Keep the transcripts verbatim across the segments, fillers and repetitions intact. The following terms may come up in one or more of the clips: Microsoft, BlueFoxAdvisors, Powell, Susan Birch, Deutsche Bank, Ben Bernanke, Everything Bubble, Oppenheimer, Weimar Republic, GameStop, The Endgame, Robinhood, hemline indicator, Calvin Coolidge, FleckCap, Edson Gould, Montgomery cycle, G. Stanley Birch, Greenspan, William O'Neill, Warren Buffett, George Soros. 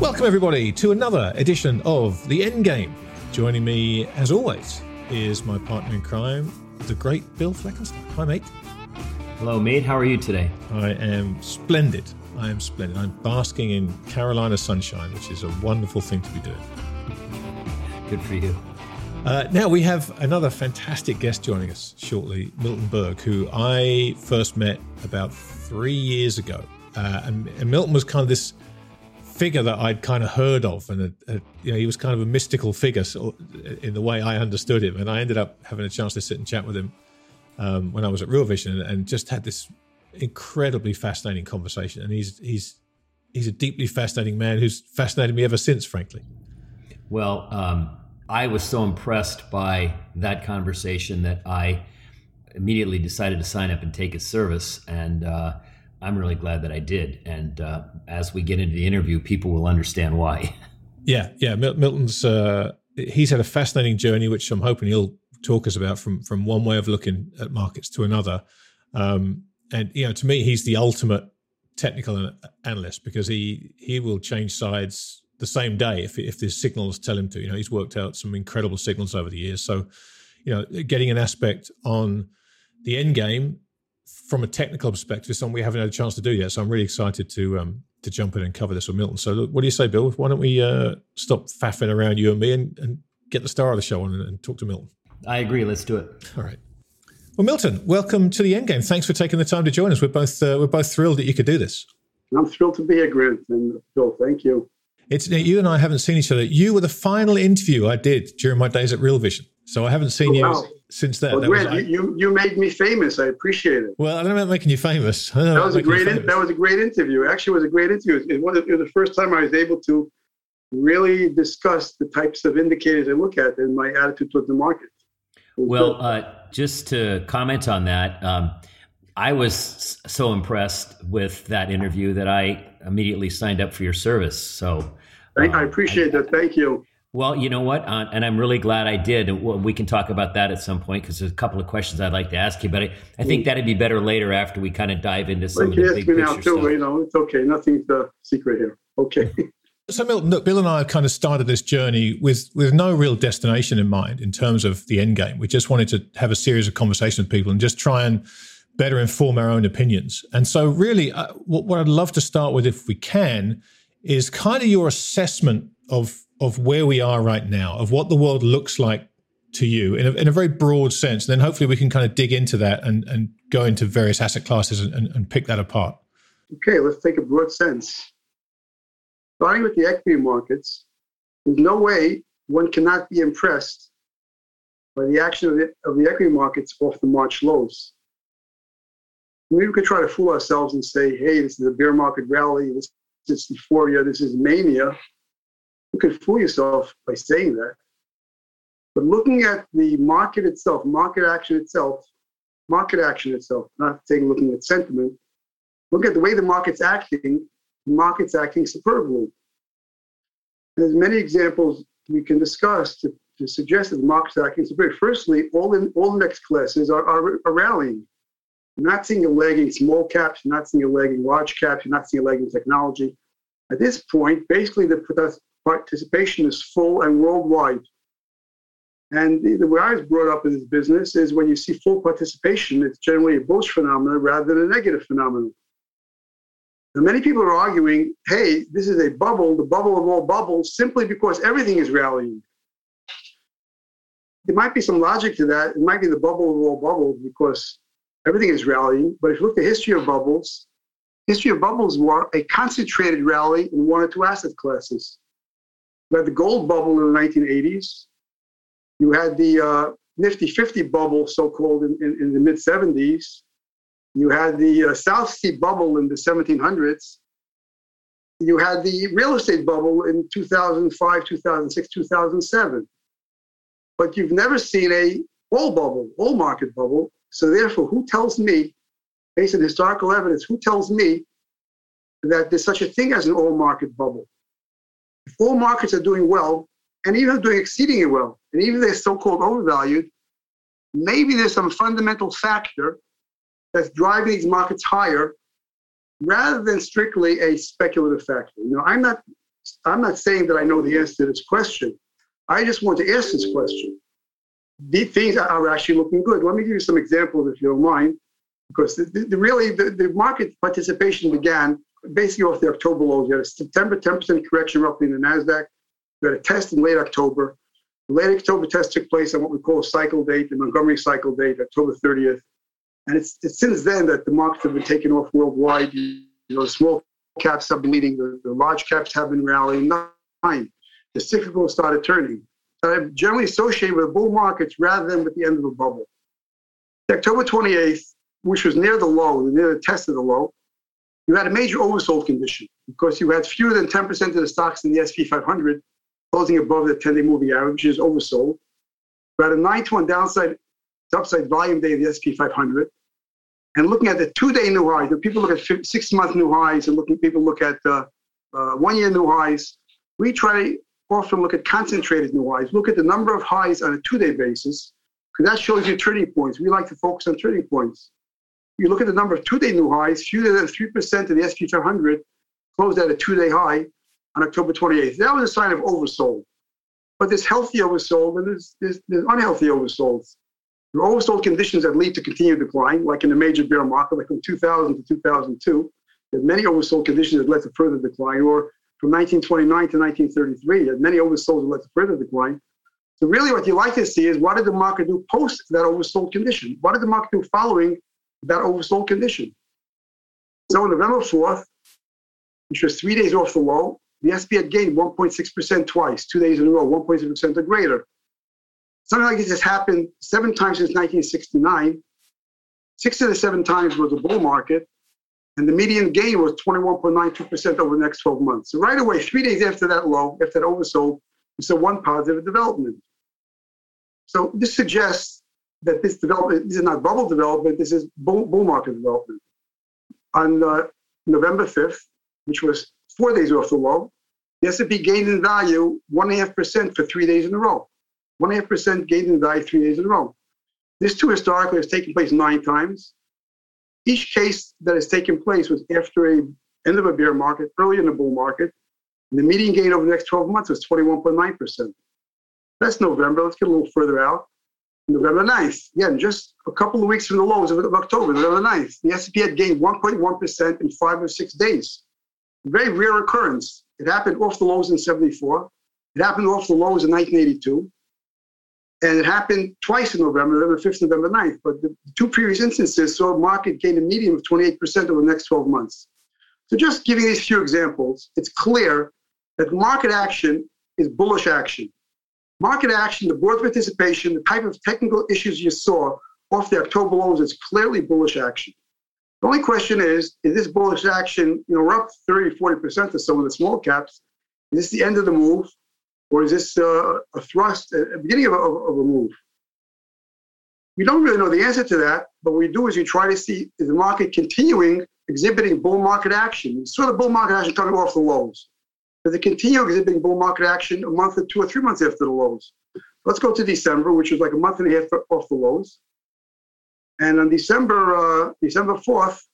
Welcome, everybody, to another edition of The Endgame. Joining me, as always, is my partner in crime, the great Bill Fleckerstein. Hi, mate. Hello, mate. How are you today? I am splendid. I am splendid. I'm basking in Carolina sunshine, which is a wonderful thing to be doing. Good for you. Uh, now, we have another fantastic guest joining us shortly, Milton Berg, who I first met about three years ago. Uh, and, and Milton was kind of this figure that I'd kind of heard of, and a, a, you know, he was kind of a mystical figure so, in the way I understood him. And I ended up having a chance to sit and chat with him um, when I was at Real Vision, and, and just had this incredibly fascinating conversation. And he's he's he's a deeply fascinating man who's fascinated me ever since, frankly. Well, um, I was so impressed by that conversation that I immediately decided to sign up and take his service, and uh, I'm really glad that I did. And uh, as we get into the interview, people will understand why. Yeah, yeah. Mil- Milton's, uh, he's had a fascinating journey, which I'm hoping he'll talk us about from from one way of looking at markets to another. Um, and, you know, to me, he's the ultimate technical analyst, because he he will change sides the same day if if the signals tell him to. You know, he's worked out some incredible signals over the years. So, you know, getting an aspect on the end game from a technical perspective, something we haven't had a chance to do yet. So I'm really excited to um, to jump in and cover this with Milton. So look, what do you say, Bill? Why don't we uh, stop faffing around, you and me, and, and get the star of the show on and, and talk to Milton? I agree. Let's do it. All right. Well, Milton, welcome to the Endgame. Thanks for taking the time to join us. We're both uh, we're both thrilled that you could do this. I'm thrilled to be here, Grant, and Bill, thank you. It's you and I haven't seen each other. You were the final interview I did during my days at Real Vision. So I haven't seen oh, wow. you since then. Well, that Grant, was, I, you you made me famous. I appreciate it. Well, I don't know about making you famous. That was a great in, that was a great interview. Actually, it was a great interview. It was, it was the first time I was able to really discuss the types of indicators I look at and my attitude toward the market. Well, uh, just to comment on that, um, I was so impressed with that interview that I immediately signed up for your service. So um, I appreciate I, that. Thank you. Well, you know what? Uh, and I'm really glad I did. We can talk about that at some point, because there's a couple of questions I'd like to ask you, but I, I think that'd be better later after we kind of dive into some well, of the big picture now, too, stuff. You know, it's okay. Nothing's a secret here. Okay. So, Milton, look, Bill and I have kind of started this journey with, with no real destination in mind in terms of the end game. We just wanted to have a series of conversations with people and just try and better inform our own opinions. And so really uh, what, what I'd love to start with, if we can, is kind of your assessment of of where we are right now, of what the world looks like to you in a, in a very broad sense. And then hopefully we can kind of dig into that and, and go into various asset classes and, and, and pick that apart. Okay, let's take a broad sense. Starting with the equity markets, there's no way one cannot be impressed by the action of the, of the equity markets off the March lows. Maybe we could try to fool ourselves and say, hey, this is a bear market rally, this is euphoria, this is mania. You could fool yourself by saying that. But looking at the market itself, market action itself, market action itself, not saying looking at sentiment, look at the way the market's acting, the market's acting superbly. There's many examples we can discuss to, to suggest that the market's acting superbly. Firstly, all in, all index classes are, are, are rallying. You're not seeing a leg in small caps, you're not seeing a leg in large caps, you're not seeing a leg in technology. At this point, basically the product, participation is full and worldwide. And the, the way I was brought up in this business is when you see full participation, it's generally a bullish phenomenon rather than a negative phenomenon. Now, many people are arguing, hey, this is a bubble, the bubble of all bubbles, simply because everything is rallying. There might be some logic to that. It might be the bubble of all bubbles because everything is rallying. But if you look at the history of bubbles, history of bubbles were a concentrated rally in one or two asset classes. You had the gold bubble in the nineteen eighties. You had the uh, Nifty fifty bubble, so-called, in, in, in the mid-seventies. You had the uh, South Sea bubble in the seventeen hundreds. You had the real estate bubble in two thousand five, two thousand six, two thousand seven. But you've never seen a oil bubble, oil market bubble. So therefore, who tells me, based on historical evidence, who tells me that there's such a thing as an oil market bubble? If oil markets are doing well, and even doing exceedingly well, and even they're so-called overvalued, maybe there's some fundamental factor that's driving these markets higher, rather than strictly a speculative factor. You know, I'm not, I'm not saying that I know the answer to this question. I just want to ask this question. These things are actually looking good. Let me give you some examples, if you don't mind, because the, the, the really the, the market participation began basically off the October lows. You had a September ten percent correction roughly in the NASDAQ. You had a test in late October. The late October test took place on what we call a cycle date, the Montgomery cycle date, October thirtieth. And it's, it's since then that the markets have been taken off worldwide. You know, small caps have been leading, the, the large caps have been rallying. Nine. The cyclical started turning. I generally associated with bull markets rather than with the end of the bubble. October twenty-eighth, which was near the low, near the test of the low, you had a major oversold condition because you had fewer than ten percent of the stocks in the S and P five hundred closing above the ten-day moving average, which is oversold. You had a nine to one downside upside volume day of the S and P five hundred. And looking at the two-day new highs, people look at six-month new highs and looking, people look at uh, uh, one-year new highs. We try often look at concentrated new highs. Look at the number of highs on a two-day basis, because that shows you turning points. We like to focus on turning points. You look at the number of two-day new highs, fewer than three percent of the S and P five hundred closed at a two-day high on October twenty-eighth. That was a sign of oversold. But there's healthy oversold and there's, there's, there's unhealthy oversolds. There are oversold conditions that lead to continued decline, like in the major bear market, like from two thousand to two thousand two. There are many oversold conditions that led to further decline, or from nineteen twenty-nine to nineteen thirty-three, and many oversold that led to further decline. So really what you like to see is what did the market do post that oversold condition? What did the market do following that oversold condition? So on November fourth, which was three days off the low, the S and P had gained one point six percent twice, two days in a row, one point six percent or greater. Something like this has happened seven times since nineteen sixty-nine. Six of the seven times was a bull market. And the median gain was twenty-one point nine two percent over the next twelve months. So right away, three days after that low, after that oversold, we saw one positive development. So this suggests that this development, this is not bubble development, this is bull, bull market development. On uh, November fifth, which was four days off the low, the S and P gained in value one point five percent for three days in a row. one point five percent gained in value three days in a row. This too historically has taken place nine times. Each case that has taken place was after a end of a bear market, early in the bull market, and the median gain over the next twelve months was twenty-one point nine percent. That's November. Let's get a little further out. November ninth, again, just a couple of weeks from the lows of October, November ninth, the S and P had gained one point one percent in five or six days. A very rare occurrence. It happened off the lows in seventy-four. It happened off the lows in nineteen eighty-two. And it happened twice in November, November fifth, November ninth. But the two previous instances saw a market gain a median of twenty-eight percent over the next twelve months. So just giving these few examples, it's clear that market action is bullish action. Market action, the broad participation, the type of technical issues you saw off the October lows is clearly bullish action. The only question is, is this bullish action, you know, we're up thirty, forty percent to some of the small caps. Is this the end of the move? Or is this uh, a thrust, a beginning of a, of a move? We don't really know the answer to that, but what we do is we try to see the market continuing, exhibiting bull market action. We saw the bull market action coming off the lows. Does it continue exhibiting bull market action a month or two or three months after the lows? Let's go to December, which was like a month and a half off the lows. And on December, uh, December fourth,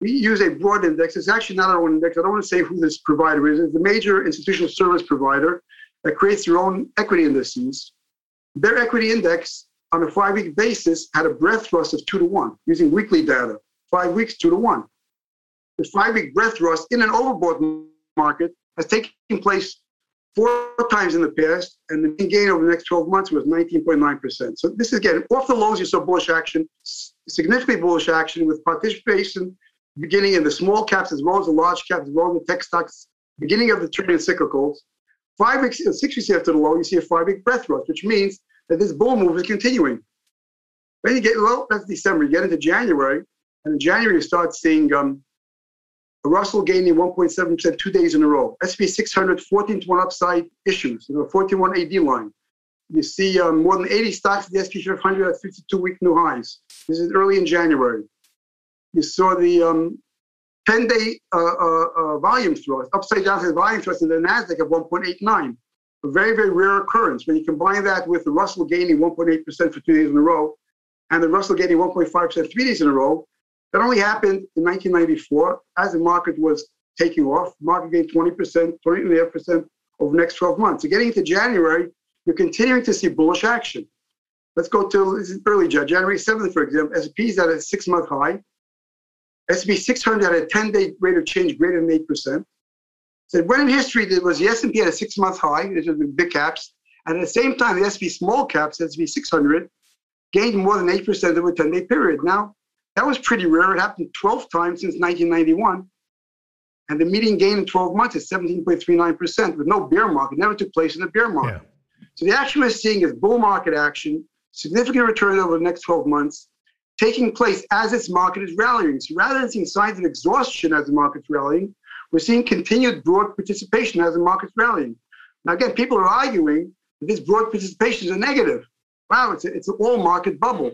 we use a broad index. It's actually not our own index. I don't want to say who this provider is. It's a major institutional service provider that creates their own equity indices. Their equity index on a five-week basis had a breadth thrust of two to one using weekly data. Five weeks, two to one. The five-week breadth thrust in an overbought market has taken place four times in the past, and the gain over the next twelve months was nineteen point nine percent. So this is, again, off the lows, you saw bullish action, significantly bullish action with participation beginning in the small caps as well as the large caps, as well as the tech stocks, beginning of the trend in cyclicals. Five weeks, six weeks after the low, you see a five-week breadth thrust, which means that this bull move is continuing. Then you get low, well, that's December. You get into January, And in January, you start seeing um, Russell gaining one point seven percent two days in a row. S and P six hundred, fourteen to one upside issues, you know, forty-one A D line. You see um, more than eighty stocks in the S and P five hundred at fifty-two week new highs. This is early in January. You saw the um, ten-day uh, uh, uh, volume thrust, upside down volume thrust in the NASDAQ of one point eight nine. A very, very rare occurrence. When you combine that with the Russell gaining one point eight percent for two days in a row and the Russell gaining one point five percent three days in a row, that only happened in nineteen ninety-four as the market was taking off. Market gained twenty percent, twenty point five percent over the next twelve months. So getting into January, you're continuing to see bullish action. Let's go to early January seventh, for example. S and P is at a six-month high. S and P six hundred had a ten-day rate of change greater than eight percent. So when in history there was the S and P at a six-month high, which is the big caps, and at the same time the S and P small caps, S and P six hundred, gained more than eight percent over a ten-day period. Now, that was pretty rare. It happened twelve times since nineteen ninety-one. And the median gain in twelve months is seventeen point three nine percent with no bear market. It never took place in the bear market. Yeah. So the action we're seeing is bull market action, significant return over the next twelve months, taking place as its market is rallying. So rather than seeing signs of exhaustion as the market's rallying, we're seeing continued broad participation as the market's rallying. Now, again, people are arguing that this broad participation is a negative. Wow, it's, a, it's an all-market bubble.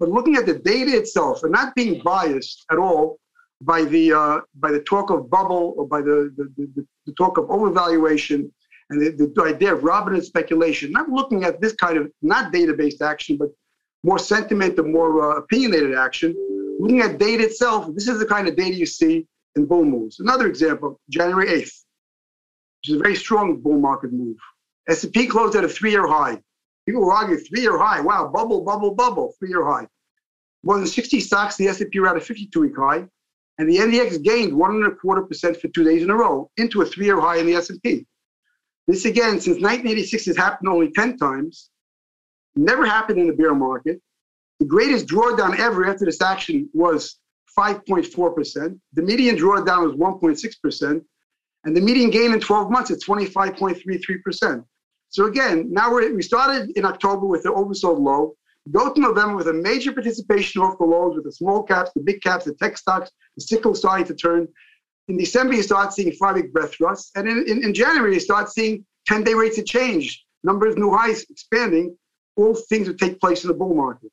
But looking at the data itself and not being biased at all by the uh, by the talk of bubble or by the, the, the, the talk of overvaluation and the, the idea of Robin Hood speculation, not looking at this kind of not data-based action, but more sentiment and more uh, opinionated action, looking at data itself, this is the kind of data you see in bull moves. Another example, January eighth, which is a very strong bull market move. S and P closed at a three-year high. People will argue three-year high. Wow, bubble, bubble, bubble, three-year high. More than sixty stocks, the S and P were at a fifty-two-week high, and the N D X gained one and a quarter percent for two days in a row into a three-year high in the S and P. This again, since nineteen eighty-six, has happened only ten times. Never happened in the bear market. The greatest drawdown ever after this action was five point four percent. The median drawdown was one point six percent, and the median gain in twelve months is twenty-five point three three percent. So again, now we're, we started in October with the oversold low, go to November with a major participation off the lows with the small caps, the big caps, the tech stocks, the sickle starting to turn. In December, you start seeing five-week breath thrusts, and in, in, in January, you start seeing ten-day rates of change, numbers, new highs expanding, all things that take place in the bull market.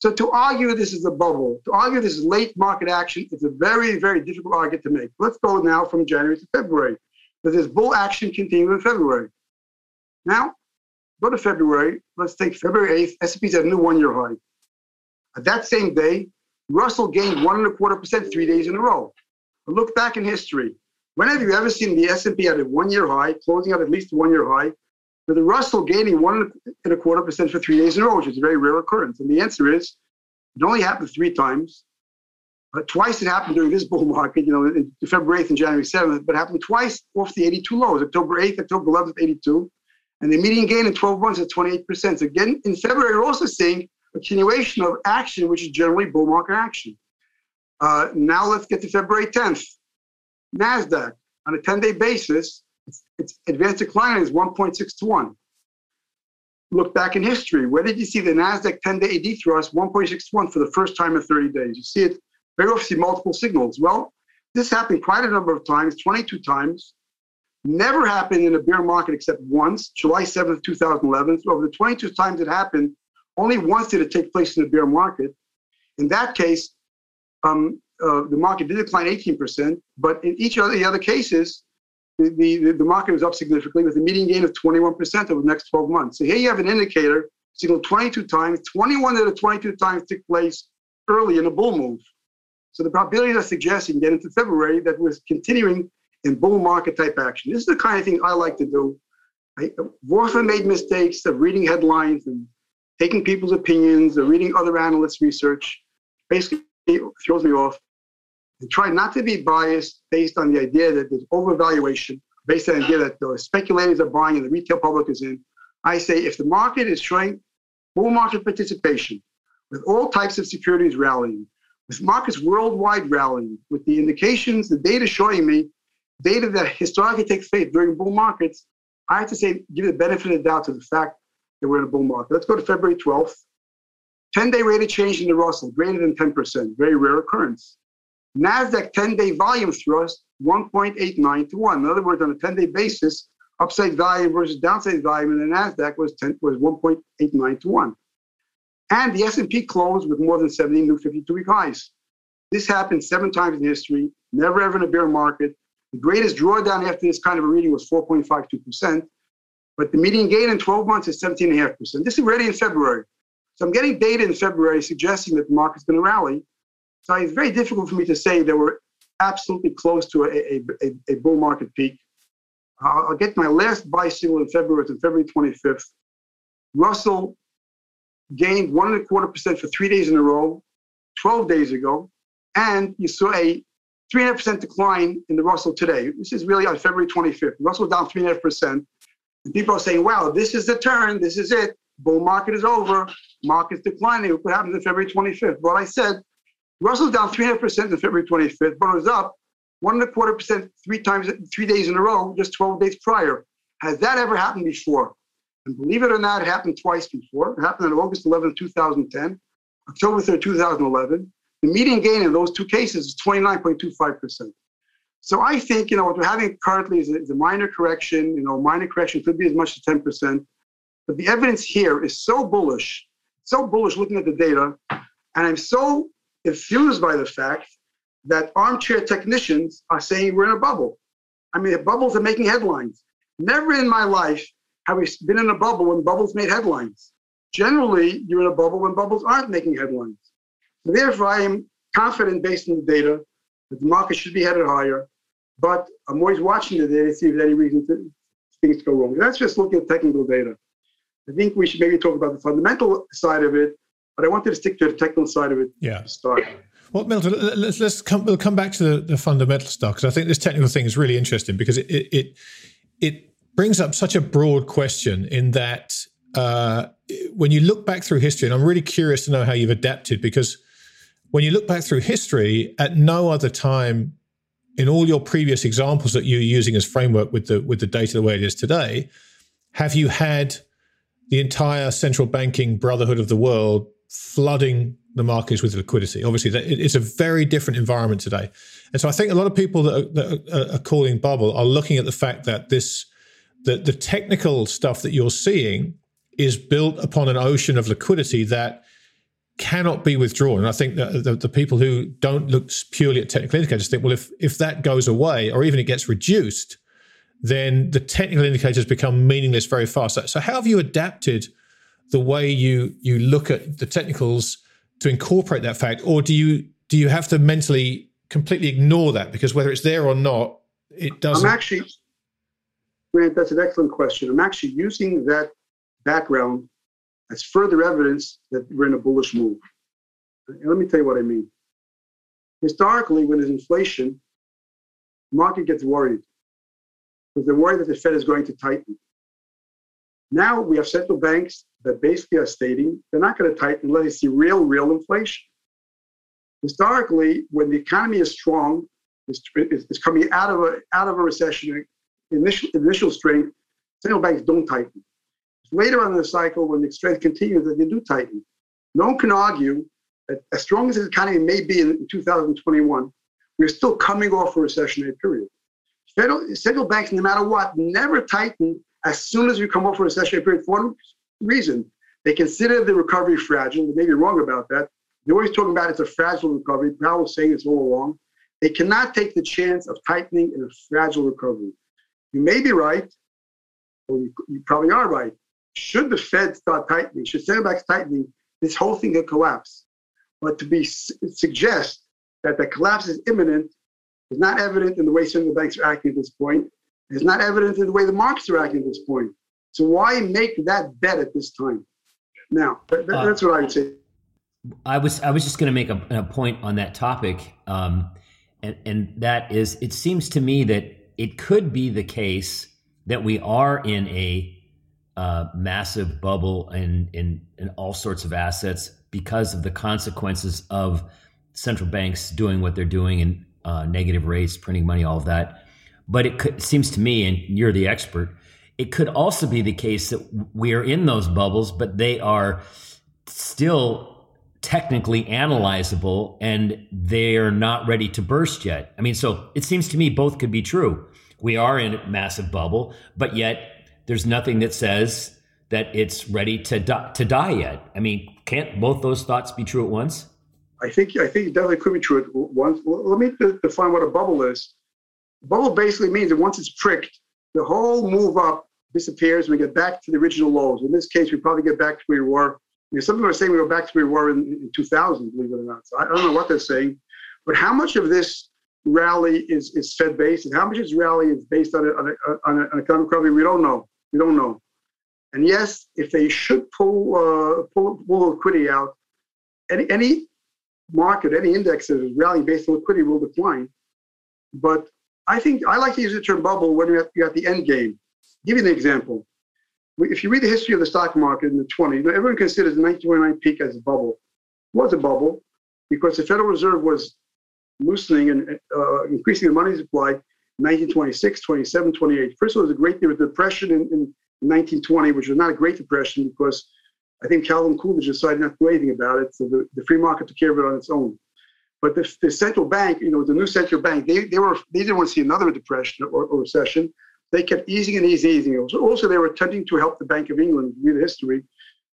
So to argue this is a bubble, to argue this is late market action, it's a very, very difficult argument to make. Let's go now from January to February, because this bull action continued in February. Now, go to February. Let's take February eighth. S and P's at a new one-year high. At that same day, Russell gained one and a quarter percent three days in a row. But look back in history. When have you ever seen the S and P at a one-year high, closing out at least a one-year high, with the Russell gaining one and a quarter percent for three days in a row, which is a very rare occurrence? And the answer is, it only happened three times. But twice it happened during this bull market, you know, in February eighth and January seventh, but it happened twice off the eighty-two lows, October eighth, October eleventh, eighty-two. And the median gain in twelve months is twenty-eight percent. So again, in February, we're also seeing a continuation of action, which is generally bull market action. Uh, now let's get to February tenth. NASDAQ, on a ten-day basis, Its, its advanced decline is one point six to one. Look back in history. Where did you see the NASDAQ ten-day A D thrust one point six to one for the first time in thirty days? You see it very often, see multiple signals. Well, this happened quite a number of times, twenty-two times. Never happened in a bear market except once, July seventh, two thousand eleven. So over the twenty-two times it happened, only once did it take place in the bear market. In that case, um, uh, the market did decline eighteen percent, but in each of the other cases, The, the, the market was up significantly with a median gain of twenty-one percent over the next twelve months. So here you have an indicator signaled twenty-two times. twenty-one out of twenty-two times took place early in a bull move. So the probability that suggests you can get into February that was continuing in bull market type action. This is the kind of thing I like to do. I've often made mistakes of reading headlines and taking people's opinions or reading other analysts' research. Basically, it throws me off. And try not to be biased based on the idea that there's overvaluation, based on the idea that the speculators are buying and the retail public is in. I say if the market is showing bull market participation, with all types of securities rallying, with markets worldwide rallying, with the indications, the data showing me, data that historically takes place during bull markets, I have to say give the benefit of the doubt to the fact that we're in a bull market. Let's go to February twelfth. ten-day rate of change in the Russell, greater than ten percent, very rare occurrence. NASDAQ ten-day volume thrust, one point eight nine to one. In other words, on a ten-day basis, upside value versus downside value in the NASDAQ was ten, was one point eight nine to one. And the S and P closed with more than seventy new fifty-two-week highs. This happened seven times in history, never ever in a bear market. The greatest drawdown after this kind of a reading was four point five two percent, but the median gain in twelve months is seventeen point five percent. This is already in February. So I'm getting data in February suggesting that the market's going to rally. So it's very difficult for me to say that we're absolutely close to a, a, a, a bull market peak. I'll get my last buy signal in February, it's on February twenty-fifth. Russell gained one and a quarter percent for three days in a row, twelve days ago, and you saw a three point five percent decline in the Russell today. This is really on February twenty-fifth. Russell down three point five percent. And people are saying, wow, this is the turn. This is it. Bull market is over. Market's declining. Look what happened on February twenty-fifth. Well, I said Russell's down three point five percent on February twenty-fifth, but it was up one and a quarter percent three times, three days in a row, just twelve days prior. Has that ever happened before? And believe it or not, it happened twice before. It happened on August eleventh, two thousand ten, October third, two thousand eleven. The median gain in those two cases is twenty-nine point two five percent. So I think, you know, what we're having currently is a, is a minor correction. You know, minor correction could be as much as ten percent. But the evidence here is so bullish, so bullish looking at the data. And I'm so infused by the fact that armchair technicians are saying we're in a bubble. I mean, bubbles are making headlines. Never in my life have we been in a bubble when bubbles made headlines. Generally, you're in a bubble when bubbles aren't making headlines. Therefore, I am confident based on the data that the market should be headed higher, but I'm always watching the data to see if there's any reason to, things to go wrong. Let's just look at technical data. I think we should maybe talk about the fundamental side of it, but I wanted to stick to the technical side of it yeah. to start. Well, Milton, let's, let's come, we'll come back to the, the fundamental stuff, because I think this technical thing is really interesting because it it it, it brings up such a broad question in that uh, when you look back through history, and I'm really curious to know how you've adapted, because when you look back through history, at no other time in all your previous examples that you're using as framework with the with the data the way it is today, have you had the entire central banking brotherhood of the world flooding the markets with liquidity? Obviously, that, it, it's a very different environment today. And so I think a lot of people that are, that are calling bubble are looking at the fact that this, that the technical stuff that you're seeing is built upon an ocean of liquidity that cannot be withdrawn. And I think that the, the people who don't look purely at technical indicators think, well, if if that goes away or even it gets reduced, then the technical indicators become meaningless very fast. So, so how have you adapted the way you you look at the technicals to incorporate that fact, or do you do you have to mentally completely ignore that? Because whether it's there or not, it doesn't... I'm actually, Grant, that's an excellent question. I'm actually using that background as further evidence that we're in a bullish move. And let me tell you what I mean. Historically, when there's inflation, the market gets worried because they're worried that the Fed is going to tighten. Now we have central banks that basically are stating they're not going to tighten unless they see real, real inflation. Historically, when the economy is strong, it's, it's coming out of a, out of a recession, initial, initial strength, central banks don't tighten. Later on in the cycle, when the strength continues, that they do tighten. No one can argue that as strong as the economy may be in two thousand twenty-one, we're still coming off a recessionary period. Federal, central banks, no matter what, never tighten as soon as we come off a recessionary period for one reason. They consider the recovery fragile. They may be wrong about that. They're always talking about it's a fragile recovery. Powell's saying it's all along. They cannot take the chance of tightening in a fragile recovery. You may be right, or you, you probably are right. Should the Fed start tightening, should central banks tightening, this whole thing could collapse. But to be suggest that the collapse is imminent is not evident in the way central banks are acting at this point. It's not evident in the way the markets are acting at this point. So why make that bet at this time? Now, that, that's uh, what I would say. I was I was just going to make a, a point on that topic, um, and, and that is, it seems to me that it could be the case that we are in a Uh, massive bubble in, in, in all sorts of assets because of the consequences of central banks doing what they're doing and uh, negative rates, printing money, all of that. But it could, seems to me, and you're the expert, it could also be the case that we are in those bubbles, but they are still technically analyzable, and they are not ready to burst yet. I mean, so it seems to me both could be true. We are in a massive bubble, but yet there's nothing that says that it's ready to die, to die yet. I mean, can't both those thoughts be true at once? I think I think it definitely could be true at once. Let me define what a bubble is. Bubble basically means that once it's pricked, the whole move up disappears and we get back to the original lows. In this case, we probably get back to where we were. You know, some people are saying we go back to where we were in, in two thousand, believe it or not. So I don't know what they're saying. But how much of this rally is, is Fed-based and how much of this rally is based on, a, on, a, on, a, on economic recovery? We don't know. We don't know. And yes, if they should pull uh, pull, pull liquidity out, any any market, any index that is rallying based on liquidity will decline. But I think I like to use the term bubble when you're at, you're at the end game. Give you an example. If you read the history of the stock market in the twenties, everyone considers the nineteen twenty-nine peak as a bubble. It was a bubble because the Federal Reserve was loosening and uh, increasing the money supply in nineteen twenty-six, twenty-seven, twenty-eight. First of all, there was a great there was depression in, in nineteen twenty, which was not a great depression because I think Calvin Coolidge decided not to do anything about it. So the, the free market took care of it on its own. But the, the central bank, you know, the new central bank, they they were they didn't want to see another depression or, or recession. They kept easing and easing and easing. Also, also, they were attempting to help the Bank of England. Read the history.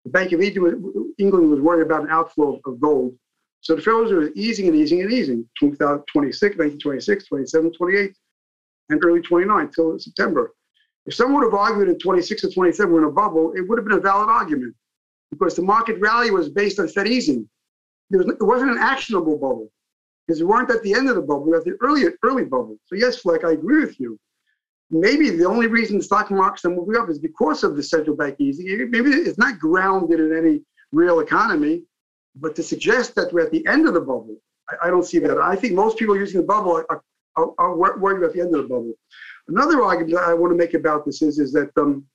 The Bank of England was worried about an outflow of gold. So the Federal Reserve was easing and easing and easing. twenty-six, nineteen twenty-six, twenty-seven, twenty-eight, and early twenty-nine till September. If someone would have argued in twenty-six or twenty-seven we're in a bubble, it would have been a valid argument because the market rally was based on Fed easing. There was, it wasn't an actionable bubble because we weren't at the end of the bubble, we were at the early, early bubble. So yes, Fleck, I agree with you. Maybe the only reason the stock markets are moving up is because of the central bank easing. Maybe it's not grounded in any real economy, but to suggest that we're at the end of the bubble, I, I don't see that. I think most people using the bubble are, are, are worried about the end of the bubble. Another argument I want to make about this is, is that um,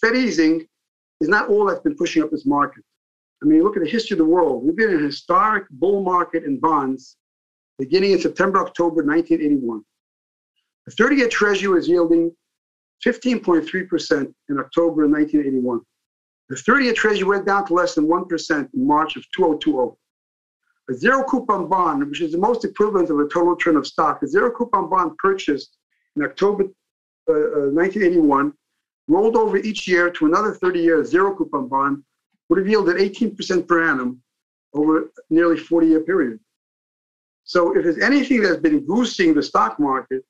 Fed easing is not all that's been pushing up this market. I mean, look at the history of the world. We've been in a historic bull market in bonds beginning in September, October nineteen eighty-one. The thirty-year Treasury was yielding fifteen point three percent in October nineteen eighty-one. The thirty-year Treasury went down to less than one percent in March of two thousand twenty. A zero-coupon bond, which is the most equivalent of a total return of stock, a zero-coupon bond purchased in October uh, uh, nineteen eighty-one, rolled over each year to another thirty-year zero-coupon bond, would have yielded eighteen percent per annum over a nearly forty-year period. So if there's anything that's been goosing the stock market,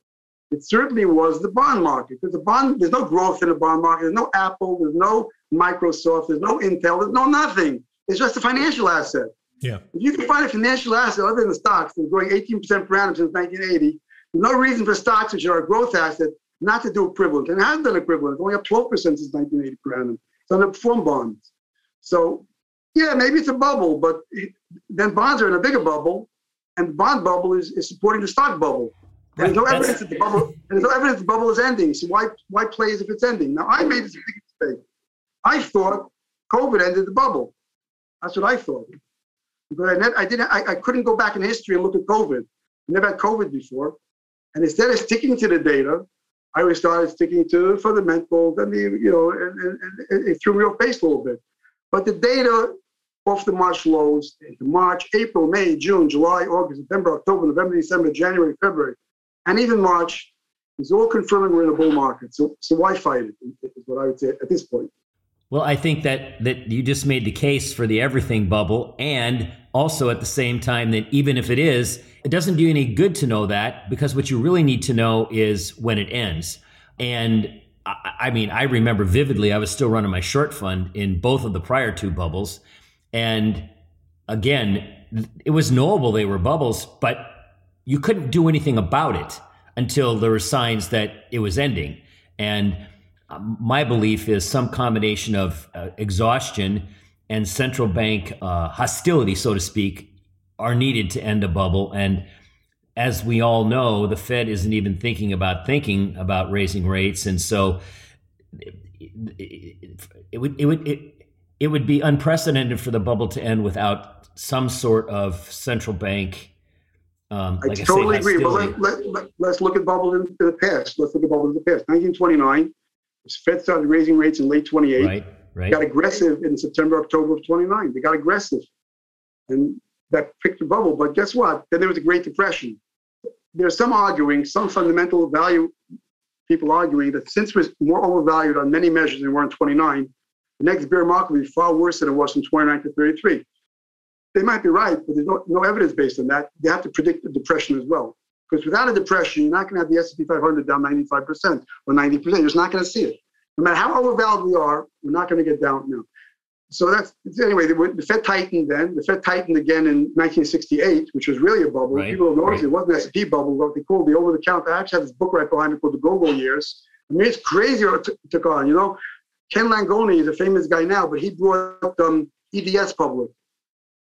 it certainly was the bond market. Because the bond, there's no growth in the bond market. There's no Apple. There's no Microsoft. There's no Intel. There's no nothing. It's just a financial asset. Yeah. If you can find a financial asset other than the stocks that's growing eighteen percent per annum since nineteen eighty, no reason for stocks, which are a growth asset, not to do equivalent. And it has done equivalent, going up twelve percent since nineteen eighty per annum. It's underperformed bonds. So, yeah, maybe it's a bubble, but it, then bonds are in a bigger bubble, and the bond bubble is, is supporting the stock bubble. There's no evidence that the bubble. There's no evidence the bubble is ending. So why why play as if it's ending? Now I made this big mistake. I thought COVID ended the bubble. That's what I thought. But I, ne- I didn't. I, I couldn't go back in history and look at COVID. I never had COVID before. And instead of sticking to the data, I always started sticking to fundamentals. I mean, you know, and, and, and it threw me off base a little bit. But the data off the March lows into March, April, May, June, July, August, September, October, November, December, January, February, and even March is all confirming we're in a bull market. So, so why fight it? Is what I would say at this point. Well, I think that that you just made the case for the everything bubble, and also at the same time that even if it is, it doesn't do you any good to know that, because what you really need to know is when it ends. And I, I mean, I remember vividly, I was still running my short fund in both of the prior two bubbles, and again, it was knowable they were bubbles, but you couldn't do anything about it until there were signs that it was ending. And my belief is some combination of uh, exhaustion and central bank uh, hostility, so to speak, are needed to end a bubble. And as we all know, the Fed isn't even thinking about thinking about raising rates. And so it, it, it would it would it, it would be unprecedented for the bubble to end without some sort of central bank. Um, like I totally I say, agree, but let, let, let, let's look at bubble in the past. Let's look at bubble in the past. nineteen twenty-nine, the Fed started raising rates in late twenty-eight. Right, right. Got aggressive in September, October of twenty-nine. They got aggressive. and that picked a bubble. But guess what? Then there was a Great Depression. There's some arguing, some fundamental value people arguing that since we're more overvalued on many measures than we were in twenty-nine, the next bear market will be far worse than it was from twenty-nine to thirty-three. They might be right, but there's no, no evidence based on that. You have to predict a depression as well. Because without a depression, you're not going to have the S and P five hundred down ninety-five percent or ninety percent. You're just not going to see it. No matter how overvalued we are, we're not going to get down now. So that's, anyway, the, the Fed tightened then. The Fed tightened again in nineteen sixty-eight, which was really a bubble. Right. People noticed right. It wasn't an S and P bubble, what they called the over-the-counter. I actually have this book right behind me called The Go-Go Years. I mean, it's crazy what it took on, you know. Ken Langone is a famous guy now, but he brought um, E D S public.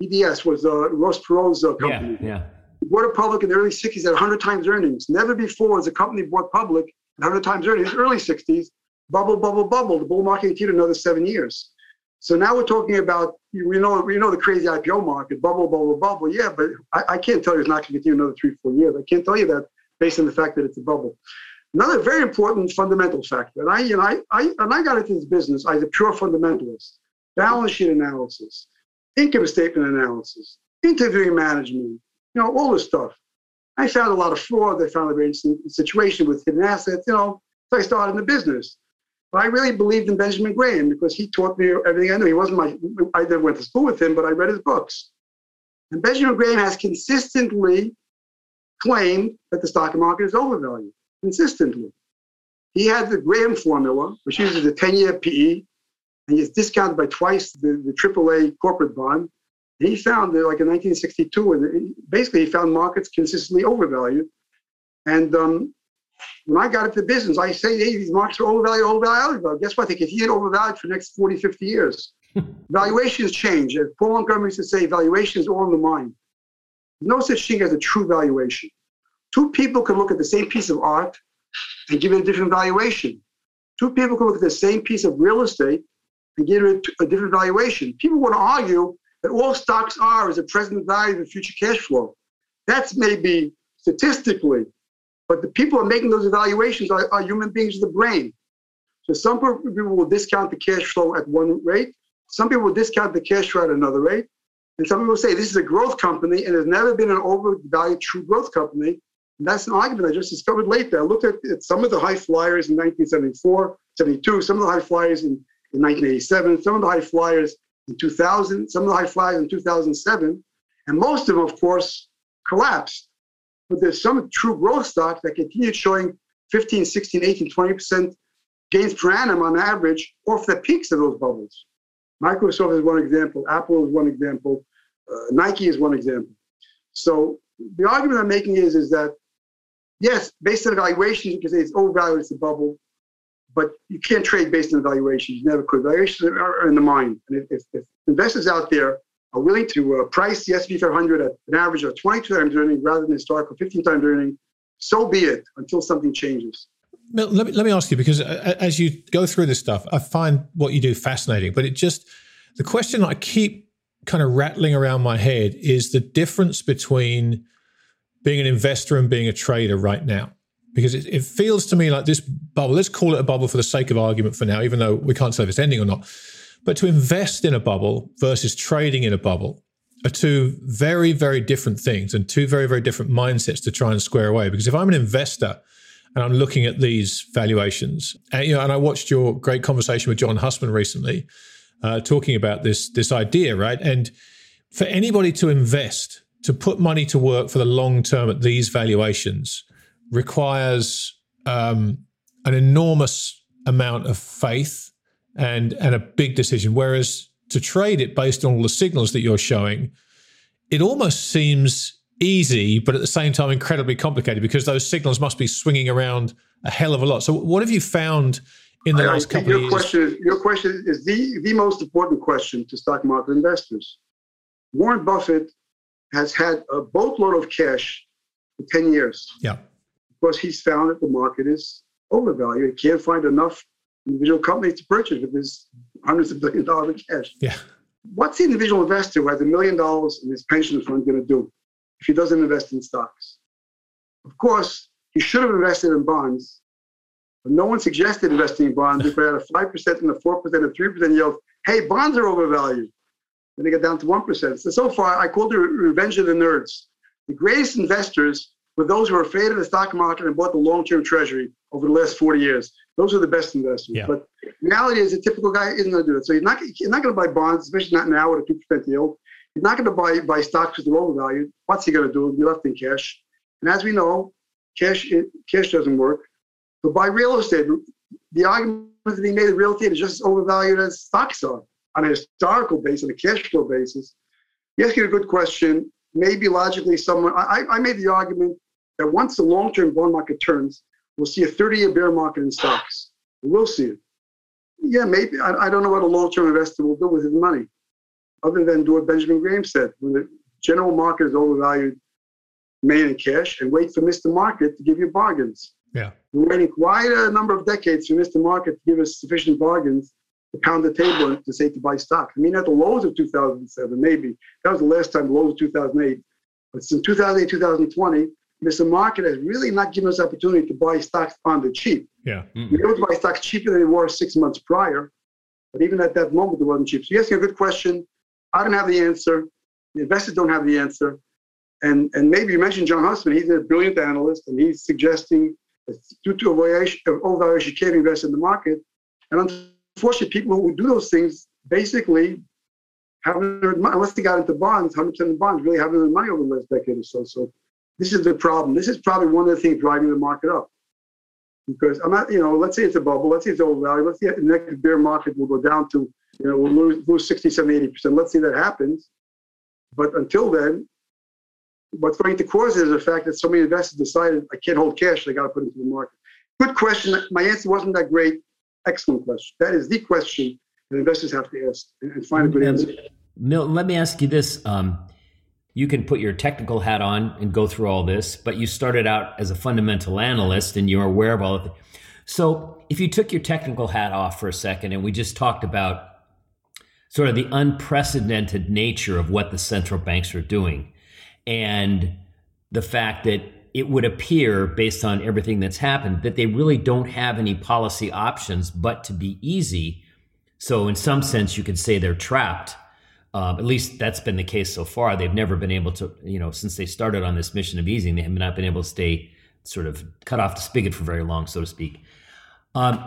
E D S was uh, Ross Perot's uh, company. Yeah, yeah. He bought it public in the early sixties at one hundred times earnings. Never before has a company bought public at one hundred times earnings. Early sixties, bubble, bubble, bubble. The bull market continued another seven years. So now we're talking about, we know we know the crazy I P O market, bubble, bubble, bubble. Yeah, but I, I can't tell you it's not going to continue another three, four years. I can't tell you that based on the fact that it's a bubble. Another very important fundamental factor, and I, you know, I, I, and I got into this business as a pure fundamentalist, balance sheet analysis, income statement analysis, interviewing management, you know, all this stuff. I found a lot of fraud. I found a very interesting situation with hidden assets, you know, so I started in the business. But I really believed in Benjamin Graham because he taught me everything I knew. He wasn't my, I never went to school with him, but I read his books. And Benjamin Graham has consistently claimed that the stock market is overvalued, consistently. He had the Graham formula, which uses a ten-year P E, and it's discounted by twice the, the triple A corporate bond. And he found that, like in nineteen sixty-two, and basically he found markets consistently overvalued. And um, when I got into the business, I say, hey, these markets are overvalued, overvalued, overvalued. Guess what? They continue overvalued for the next forty, fifty years. Valuations change. As Paul Montgomery used to say, valuations are all in the mind. There's no such thing as a true valuation. Two people can look at the same piece of art and give it a different valuation. Two people can look at the same piece of real estate and give it a different valuation. People want to argue that all stocks are is a present value of future cash flow. That's maybe statistically. But the people who are making those evaluations are, are human beings with a brain. So some people will discount the cash flow at one rate. Some people will discount the cash flow at another rate. And some people will say, this is a growth company, and there's never been an overvalued true growth company. And that's an argument I just discovered later. I looked at, at some of the high flyers in nineteen seventy-four, seventy-two, some of the high flyers in, in nineteen eighty-seven, some of the high flyers in two thousand, some of the high flyers in two thousand seven. And most of them, of course, collapsed. But there's some true growth stocks that continued showing fifteen, sixteen, eighteen, twenty percent gains per annum on average off the peaks of those bubbles. Microsoft is one example. Apple is one example. Uh, Nike is one example. So the argument I'm making is, is that, yes, based on valuations, you can say it's overvalued, it's a bubble. But you can't trade based on valuations. You never could. Valuations are in the mind. And if, if investors out there are willing to uh, price the S and P five hundred at an average of twenty-two times earnings rather than historical fifteen times earnings, so be it, until something changes. Milton, let me, let me ask you, because as you go through this stuff, I find what you do fascinating, but it just, the question I keep kind of rattling around my head is the difference between being an investor and being a trader right now. Because it, it feels to me like this bubble, let's call it a bubble for the sake of argument for now, even though we can't say if it's ending or not. But to invest in a bubble versus trading in a bubble are two very, very different things and two very, very different mindsets to try and square away. Because if I'm an investor and I'm looking at these valuations, and, you know, and I watched your great conversation with John Hussman recently uh, talking about this, this idea, right? And for anybody to invest, to put money to work for the long term at these valuations requires um, an enormous amount of faith and and a big decision, whereas to trade it based on all the signals that you're showing, it almost seems easy, but at the same time incredibly complicated because those signals must be swinging around a hell of a lot. So what have you found in the I, last I couple of years? Question, your question is the, the most important question to stock market investors. Warren Buffett has had a boatload of cash for ten years. Yeah. Because he's found that the market is overvalued. He can't find enough individual companies to purchase with his hundreds of billion dollars in cash. Yeah. What's the individual investor who has a million dollars in his pension fund going to do if he doesn't invest in stocks? Of course, he should have invested in bonds, but no one suggested investing in bonds. If I had a five percent and a four percent and a three percent yield, hey, bonds are overvalued. Then they get down to one percent. So, so far, I called it revenge of the nerds. The greatest investors were those who were afraid of the stock market and bought the long-term treasury over the last forty years. Those are the best investors. Yeah. But the reality is a typical guy isn't going to do it. So you're not, you're not going to buy bonds, especially not now with a two percent yield. You're not going to buy, buy stocks because they're overvalued. What's he going to do? You're left in cash. And as we know, cash cash doesn't work. But buy real estate. The argument that's being made that real estate is just as overvalued as stocks are on a historical basis, on a cash flow basis. You're asking a good question. Maybe logically someone, I, I made the argument that once the long-term bond market turns, we'll see a thirty-year bear market in stocks. We'll see it. Yeah, maybe. I, I don't know what a long-term investor will do with his money, other than do what Benjamin Graham said. When the general market is overvalued, remain in cash and wait for Mister Market to give you bargains. Yeah. We're waiting quite a number of decades for Mister Market to give us sufficient bargains to pound the table and to say to buy stock. I mean, at the lows of two thousand seven, maybe. That was the last time, the lows of two thousand eight. But since two thousand eight, two thousand twenty, Mister Market has really not given us opportunity to buy stocks on the cheap. Yeah. Mm-hmm. We were able to buy stocks cheaper than they were six months prior. But even at that moment, it wasn't cheap. So you're asking a good question. I don't have the answer. The investors don't have the answer. And and maybe you mentioned John Hussman. He's a brilliant analyst, and he's suggesting that due to overvaluation, you can't invest in the market. And unfortunately, people who do those things basically haven't earned money, unless they got into bonds, one hundred percent of bonds, really haven't earned money over the last decade or so. So this is the problem. This is probably one of the things driving the market up. Because I'm not, you know, let's say it's a bubble, let's say it's overvalued, let's say the next bear market will go down to, you know, we'll lose, lose sixty, seventy, eighty percent. Let's see that happens. But until then, what's going to cause it is the fact that so many investors decided, I can't hold cash, I got to put it into the market. Good question. My answer wasn't that great. Excellent question. That is the question that investors have to ask and find a good answer. Milton, let me ask you this. Um, you can put your technical hat on and go through all this, but you started out as a fundamental analyst and you're aware of all of it. So if you took your technical hat off for a second and we just talked about sort of the unprecedented nature of what the central banks are doing and the fact that it would appear, based on everything that's happened, that they really don't have any policy options but to be easy. So in some sense, you could say they're trapped. Uh, at least that's been the case so far. They've never been able to, you know, since they started on this mission of easing, they have not been able to stay sort of cut off the spigot for very long, so to speak. Um,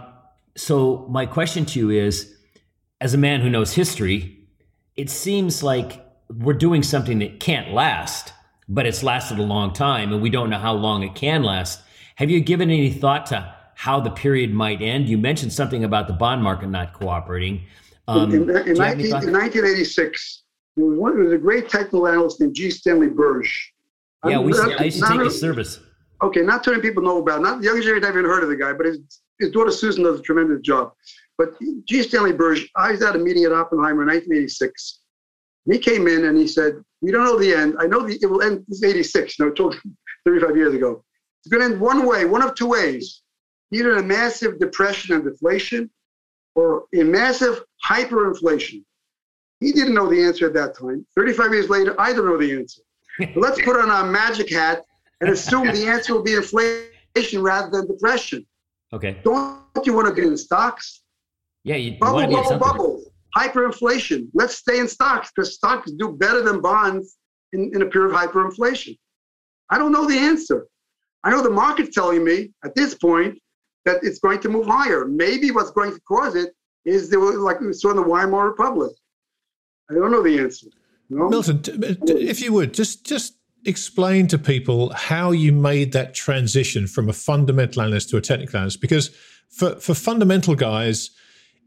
so my question to you is, as a man who knows history, it seems like we're doing something that can't last, but it's lasted a long time and we don't know how long it can last. Have you given any thought to how the period might end? You mentioned something about the bond market not cooperating. Um, in, in, in, nineteen, in nineteen eighty-six, there was, one, there was a great technical analyst named G. Stanley Birch. Yeah, I'm, we, not, I used to take his service. Okay, not too many people know about it. Not the young generation haven't even heard of the guy, but his, his daughter Susan does a tremendous job. But G. Stanley Birch, I was at a meeting at Oppenheimer in nineteen eighty-six. He came in and he said, we don't know the end. I know the, it will end in eighty-six, you know, told thirty-five years ago. It's going to end one way, one of two ways, either a massive depression and deflation or a massive hyperinflation. He didn't know the answer at that time. thirty-five years later, I don't know the answer. But let's put on our magic hat and assume the answer will be inflation rather than depression. Okay. Don't you want to be in stocks? Yeah, you bubble, want to bubble, bubble. Hyperinflation. Let's stay in stocks because stocks do better than bonds in, in a period of hyperinflation. I don't know the answer. I know the market's telling me at this point that it's going to move higher. Maybe what's going to cause it is there was, like we saw in the Weimar Republic. I don't know the answer. No? Milton, if you would, just just explain to people how you made that transition from a fundamental analyst to a technical analyst, because for, for fundamental guys,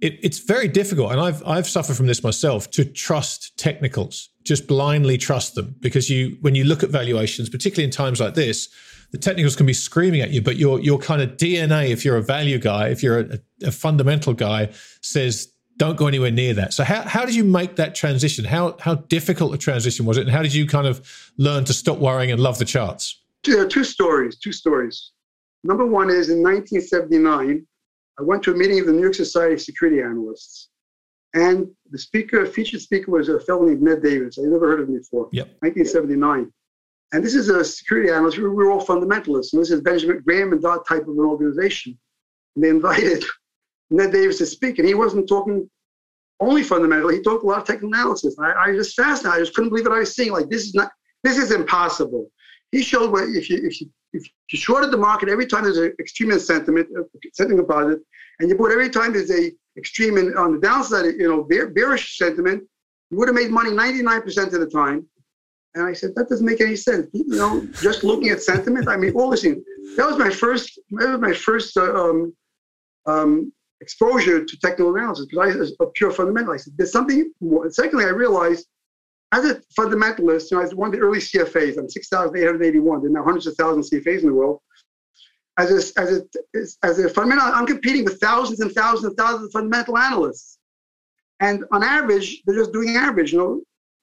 It, it's very difficult, and I've I've suffered from this myself, to trust technicals, just blindly trust them. Because you, when you look at valuations, particularly in times like this, the technicals can be screaming at you, but your your kind of D N A, if you're a value guy, if you're a, a fundamental guy, says don't go anywhere near that. So how how did you make that transition? How how difficult a transition was it, and how did you kind of learn to stop worrying and love the charts? There are two stories, two stories. Number one is in nineteen seventy-nine, I went to a meeting of the New York Society of Security Analysts, and the speaker, featured speaker was a fellow named Ned Davis. I'd never heard of him before. Yep. nineteen seventy-nine. And this is a security analyst. We were all fundamentalists. And this is Benjamin Graham and that type of an organization. And they invited Ned Davis to speak, and he wasn't talking only fundamental. He talked a lot of technical analysis. I, I was fascinated. I just couldn't believe what I was seeing. Like, this is not, this is impossible. He showed where if you if you if you shorted the market every time there's an extreme in sentiment, sentiment positive, and you bought every time there's a extreme in, on the downside, you know, bear, bearish sentiment, you would have made money ninety-nine percent of the time. And I said, that doesn't make any sense. You know, just looking at sentiment. I mean, all this thing. That was my first. That was my first uh, um, um, exposure to technical analysis, because I was a pure fundamental. I said, there's something more. And secondly, I realized, as a fundamentalist, you know, as one of the early C F As, I'm six thousand eight hundred eighty-one. There are now hundreds of thousands of C F As in the world. As a, as a, as a fundamental, I'm competing with thousands and thousands and thousands of fundamental analysts. And on average, they're just doing average. You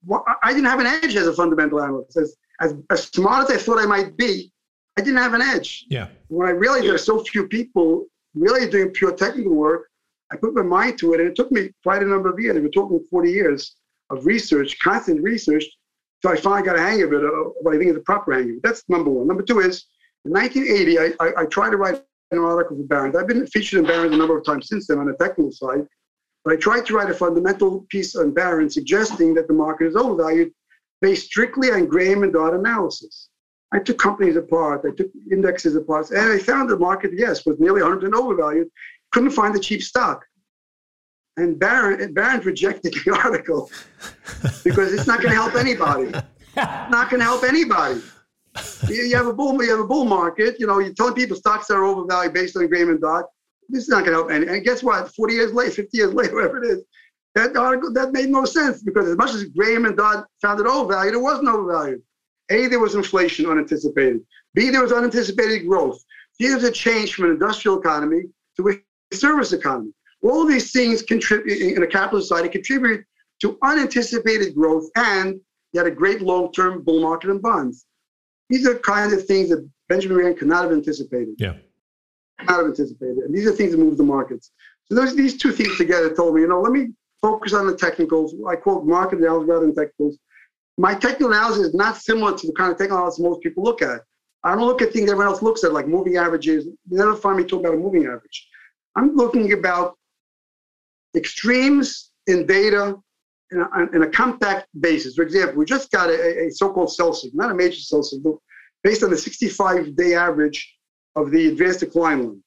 know, I didn't have an edge as a fundamental analyst. As, as, as smart as I thought I might be, I didn't have an edge. Yeah. When I realized yeah. there are so few people really doing pure technical work, I put my mind to it. And it took me quite a number of years. We're talking forty years of research, constant research. So I finally got a hang of it, what I think is the proper hang of it. That's number one. Number two is, in nineteen eighty, I, I, I tried to write an article for Barron's. I've been featured in Barron's a number of times since then on the technical side. But I tried to write a fundamental piece on Barron's suggesting that the market is overvalued based strictly on Graham and Dodd analysis. I took companies apart. I took indexes apart. And I found the market, yes, was nearly one hundred percent overvalued. Couldn't find a cheap stock. And Barron, Barron's rejected the article because it's not going to help anybody. It's not going to help anybody. You have a bull, you have a bull market. You know, you're telling people stocks are overvalued based on Graham and Dodd. This is not going to help any. And guess what? Forty years later, fifty years later, whatever it is, that article that made no sense, because as much as Graham and Dodd found it overvalued, it wasn't overvalued. A, there was inflation unanticipated. B, there was unanticipated growth. C, there's a change from an industrial economy to a service economy. All of these things contribute in a capitalist society, contribute to unanticipated growth, and you had a great long-term bull market in bonds. These are kinds of things that Benjamin Graham could not have anticipated. Yeah. Could not have anticipated. And these are things that move the markets. So those, these two things together told me, you know, let me focus on the technicals. I quote market analysis rather than technicals. My technical analysis is not similar to the kind of technical analysis most people look at. I don't look at things everyone else looks at, like moving averages. You never find me talking about a moving average. I'm looking about extremes in data in a, in a compact basis. For example, we just got a, a so-called sell signal, not a major sell signal, based on the sixty-five day average of the advanced decline line.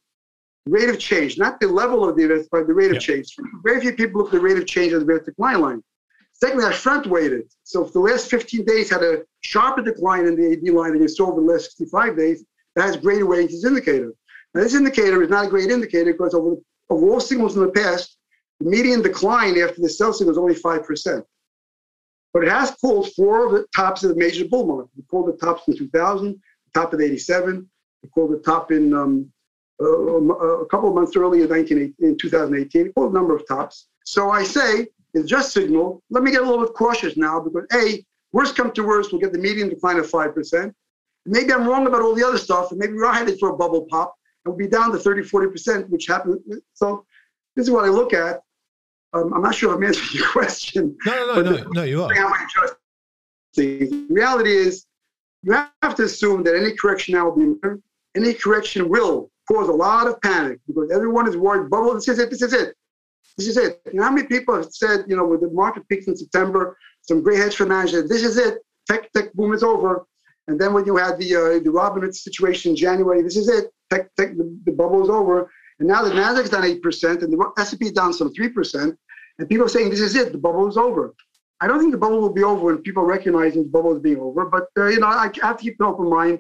Rate of change, not the level of the advanced, but the rate yeah. of change. Very few people look at the rate of change of the advanced decline line. Secondly, I front-weighted. So if the last fifteen days had a sharper decline in the A D line than you saw over the last sixty-five days, that has greater weight to this indicator. Now, this indicator is not a great indicator because over, over all signals in the past, the median decline after the sell signal was only five percent. But it has called four of the tops of the major bull market. It called the tops in two thousand, the top in eighty-seven, it called the top in um, uh, a couple of months earlier in two thousand eighteen, it called a number of tops. So I say, it's just signal. Let me get a little bit cautious now because, A, worst come to worst, we'll get the median decline of five percent. Maybe I'm wrong about all the other stuff, and maybe we're headed for a bubble pop, and we'll be down to thirty, forty percent, which happened. So this is what I look at. Um, I'm not sure if I'm answering your question. No, no, no, no, no, you are. The reality is you have to assume that any correction now will be, any correction will cause a lot of panic because everyone is worried, bubble, this is it, this is it, this is it. You know how many people have said, you know, with the market peaks in September, some great hedge fund managers, this is it, tech tech boom is over. And then when you had the uh, the Robin Hood situation in January, this is it, tech tech the, the bubble is over. And now the NASDAQ is down eight percent and the S and P is down some three percent. And people are saying, this is it, the bubble is over. I don't think the bubble will be over when people are recognizing the bubble is being over. But, uh, you know, I have to keep an open mind.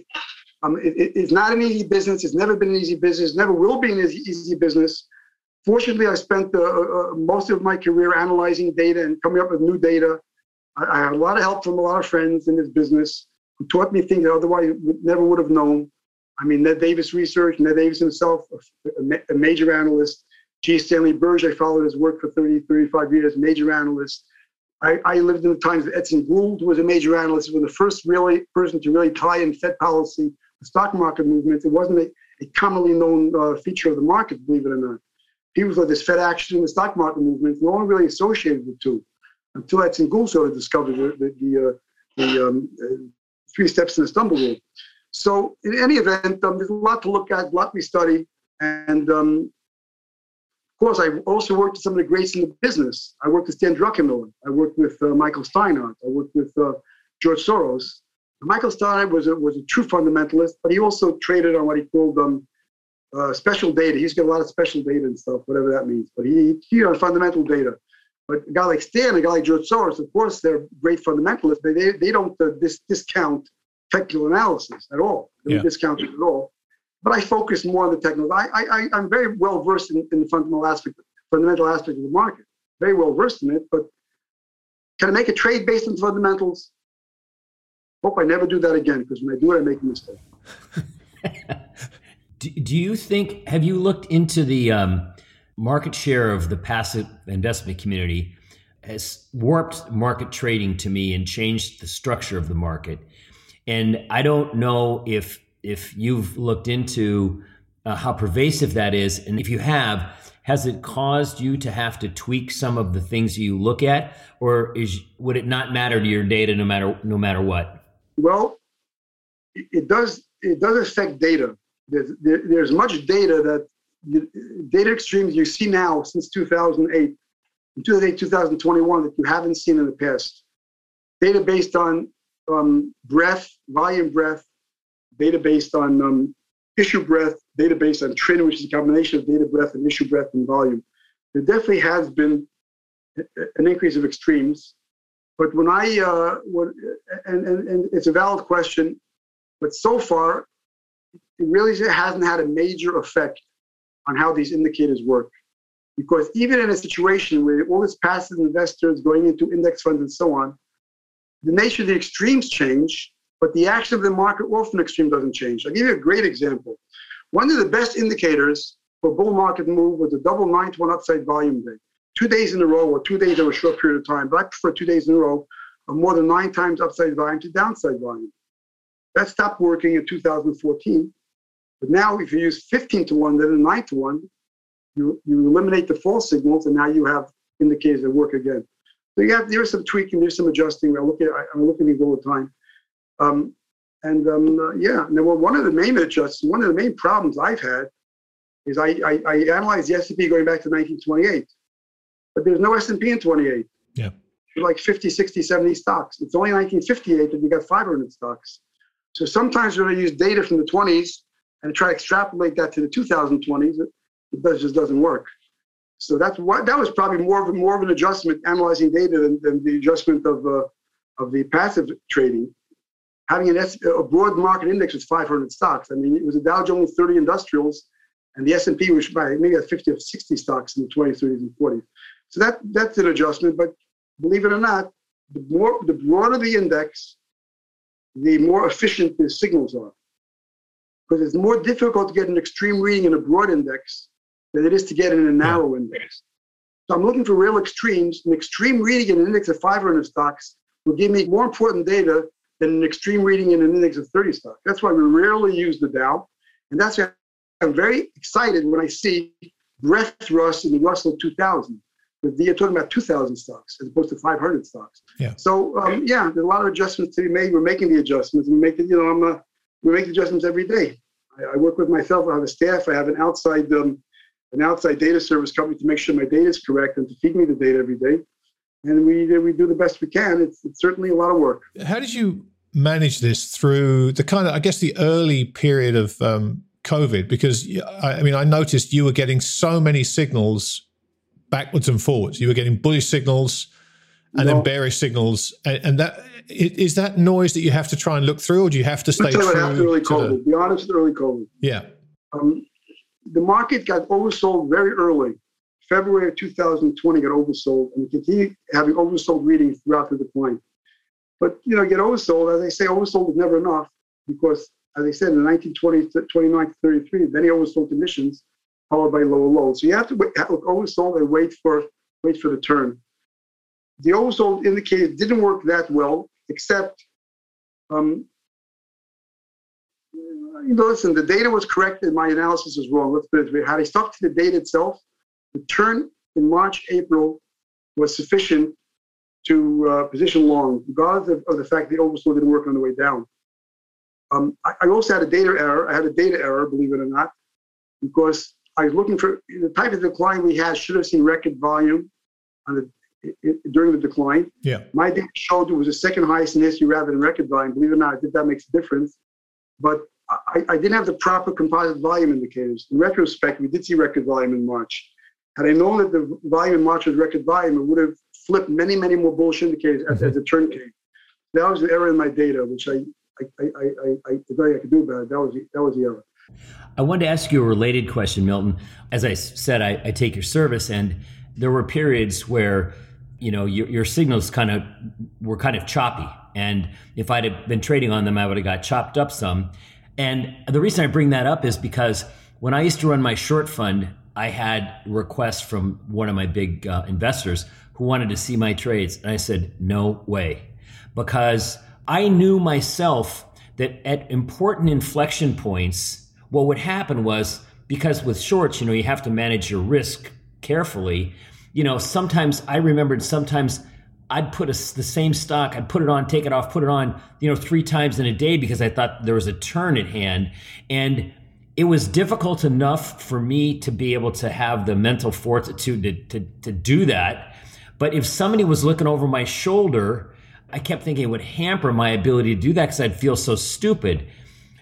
Um, it, it, it's not an easy business. It's never been an easy business. It never will be an easy, easy business. Fortunately, I spent uh, uh, most of my career analyzing data and coming up with new data. I, I had a lot of help from a lot of friends in this business who taught me things that otherwise would, never would have known. I mean, Ned Davis Research, Ned Davis himself, a, ma- a major analyst. G. Stanley Birch, I followed his work for thirty, thirty-five years, major analyst. I, I lived in the times that Edson Gould was a major analyst. He was the first really person to really tie in Fed policy, the stock market movement. It wasn't a, a commonly known uh, feature of the market, believe it or not. He was like this Fed action in the stock market movement. No one really associated the two until Edson Gould sort of discovered the, the, the, uh, the um, uh, three steps in the stumble rule. So in any event, um, there's a lot to look at, a lot we study, and um, course, I also worked with some of the greats in the business. I worked with Stan Druckenmiller. I worked with uh, Michael Steinhardt. I worked with uh, George Soros. Michael Steinhardt was a, was a true fundamentalist, but he also traded on what he called um, uh, special data. He's got a lot of special data and stuff, whatever that means. But he, he on fundamental data. But a guy like Stan, a guy like George Soros, of course, they're great fundamentalists, but they, they don't uh, dis- discount technical analysis at all. They don't yeah. discount it at all. But I focus more on the technical. I, I, I'm very well versed in, in the fundamental aspect, fundamental aspect of the market. Very well versed in it. But can I make a trade based on fundamentals? Hope I never do that again, because when I do it, I make a mistake. do, do you think, have you looked into the um, market share of the passive investment community has warped market trading to me and changed the structure of the market? And I don't know if if you've looked into uh, how pervasive that is. And if you have, has it caused you to have to tweak some of the things you look at? Or is would it not matter to your data no matter no matter what? Well, it does it does affect data. There's, there, there's much data that the data extremes you see now since two thousand eight, two thousand eight, twenty twenty-one that you haven't seen in the past. Data based on um, breadth, volume breadth, data based on um, issue breadth, data based on trend, which is a combination of data breadth and issue breadth and volume. There definitely has been an increase of extremes. But when I, uh, when, and, and, and it's a valid question, but so far, it really hasn't had a major effect on how these indicators work. Because even in a situation where all this passive investors going into index funds and so on, the nature of the extremes change, but the action of the market often extreme doesn't change. I'll give you a great example. One of the best indicators for bull market move was the double nine to one upside volume day. Two days in a row, or two days over a short period of time, but I prefer two days in a row of more than nine times upside volume to downside volume. That stopped working in two thousand fourteen. But now if you use fifteen to one, then nine to one, you, you eliminate the false signals, and now you have indicators that work again. So you have, there is some tweaking, there's some adjusting. I look at, I, I'm looking at these all the time. Um, and um, uh, yeah, now, well, one of the main adjustments, one of the main problems I've had is I, I, I analyzed the S and P going back to nineteen twenty-eight. But there's no S and P in twenty-eight. Yeah. Like fifty, sixty, seventy stocks. It's only nineteen fifty-eight that you got five hundred stocks. So sometimes when I use data from the twenties and try to extrapolate that to the two thousand twenties, it, it just doesn't work. So that's what, that was probably more of, more of an adjustment analyzing data than, than the adjustment of uh, of the passive trading. Having an S, a broad market index with five hundred stocks. I mean, it was a Dow Jones thirty industrials, and the S and P was maybe at fifty or sixty stocks in the twenties, thirties, and forties. So that, that's an adjustment, but believe it or not, the more the broader the index, the more efficient the signals are. Because it's more difficult to get an extreme reading in a broad index than it is to get in a narrow index. So I'm looking for real extremes. An extreme reading in an index of five hundred stocks will give me more important data than an extreme reading in an index of thirty stocks. That's why we rarely use the Dow. And that's why I'm very excited when I see breadth thrust in the Russell two thousand. You're talking about two thousand stocks as opposed to five hundred stocks. Yeah. So um, yeah, there's a lot of adjustments to be made. We're making the adjustments. We make it. You know, I'm uh, we make adjustments every day. I, I work with myself. I have a staff. I have an outside um, an outside data service company to make sure my data is correct and to feed me the data every day. And we we do the best we can. It's, it's certainly a lot of work. How did you manage this through the kind of, I guess, the early period of um, COVID? Because I mean, I noticed you were getting so many signals backwards and forwards. You were getting bullish signals and no. then bearish signals. And, and that is that noise that you have to try and look through, or do you have to stay true after early COVID, to the... Be honest, early COVID. Yeah. Um, the market got oversold very early. February of two thousand twenty got oversold, and continued having oversold readings throughout the decline. But, you know, get oversold, as I say, oversold was never enough because, as I said, in the nineteen twenty, twenty-nine to thirty-three, many oversold conditions followed by lower lows. So you have to wait, look oversold and wait for wait for the turn. The oversold indicators didn't work that well, except, um, you know, listen, the data was correct and my analysis was wrong. Let's put it this way. Had I stuck to the data itself, the turn in March, April was sufficient to uh, position long, regardless of, of the fact the oversold didn't work on the way down. Um, I, I also had a data error. I had a data error, believe it or not, because I was looking for the type of decline we had should have seen record volume on the during the decline. Yeah. My data showed it was the second highest in history rather than record volume. Believe it or not, I think that makes a difference. But I, I didn't have the proper composite volume indicators. In retrospect, we did see record volume in March. Had I known that the volume in March was record volume, it would have flipped many, many more bullish indicators mm-hmm. as, as the turn came. That was the error in my data, which I I I I, I, I, I could do about it. That was the, that was the error. I wanted to ask you a related question, Milton. As I said, I, I take your service, and there were periods where you know your, your signals kind of were kind of choppy, and if I'd have been trading on them, I would have got chopped up some. And the reason I bring that up is because when I used to run my short fund, I had requests from one of my big uh, investors who wanted to see my trades, and I said no way, because I knew myself that at important inflection points, what would happen was, because with shorts, you know, you have to manage your risk carefully. You know, sometimes I remembered sometimes I'd put a, the same stock, I'd put it on, take it off, put it on, you know, three times in a day because I thought there was a turn at hand. And it was difficult enough for me to be able to have the mental fortitude to, to, to do that. But if somebody was looking over my shoulder, I kept thinking it would hamper my ability to do that because I'd feel so stupid.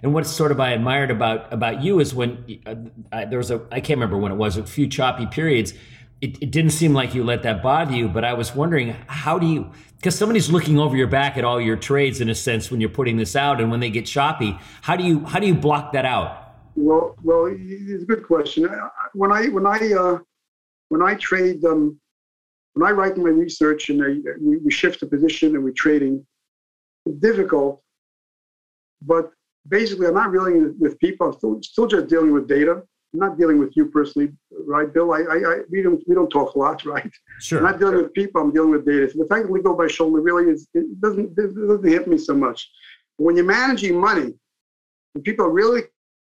And what sort of I admired about, about you is when uh, I, there was a, I can't remember when it was, a few choppy periods, it, it didn't seem like you let that bother you, but I was wondering how do you, because somebody's looking over your back at all your trades in a sense when you're putting this out, and when they get choppy, how do you, how do you block that out? Well, well, it's a good question. When I, when I, uh, when I trade, um, when I write my research and I, we, we shift the position and we're trading, it's difficult, but basically, I'm not dealing with people. I'm still, still just dealing with data. I'm not dealing with you personally, right, Bill? I, I, I we don't, we don't talk a lot, right? Sure. I'm not dealing sure. with people. I'm dealing with data. So the fact that we go by shoulder really is it doesn't it doesn't hit me so much. But when you're managing money, and people are really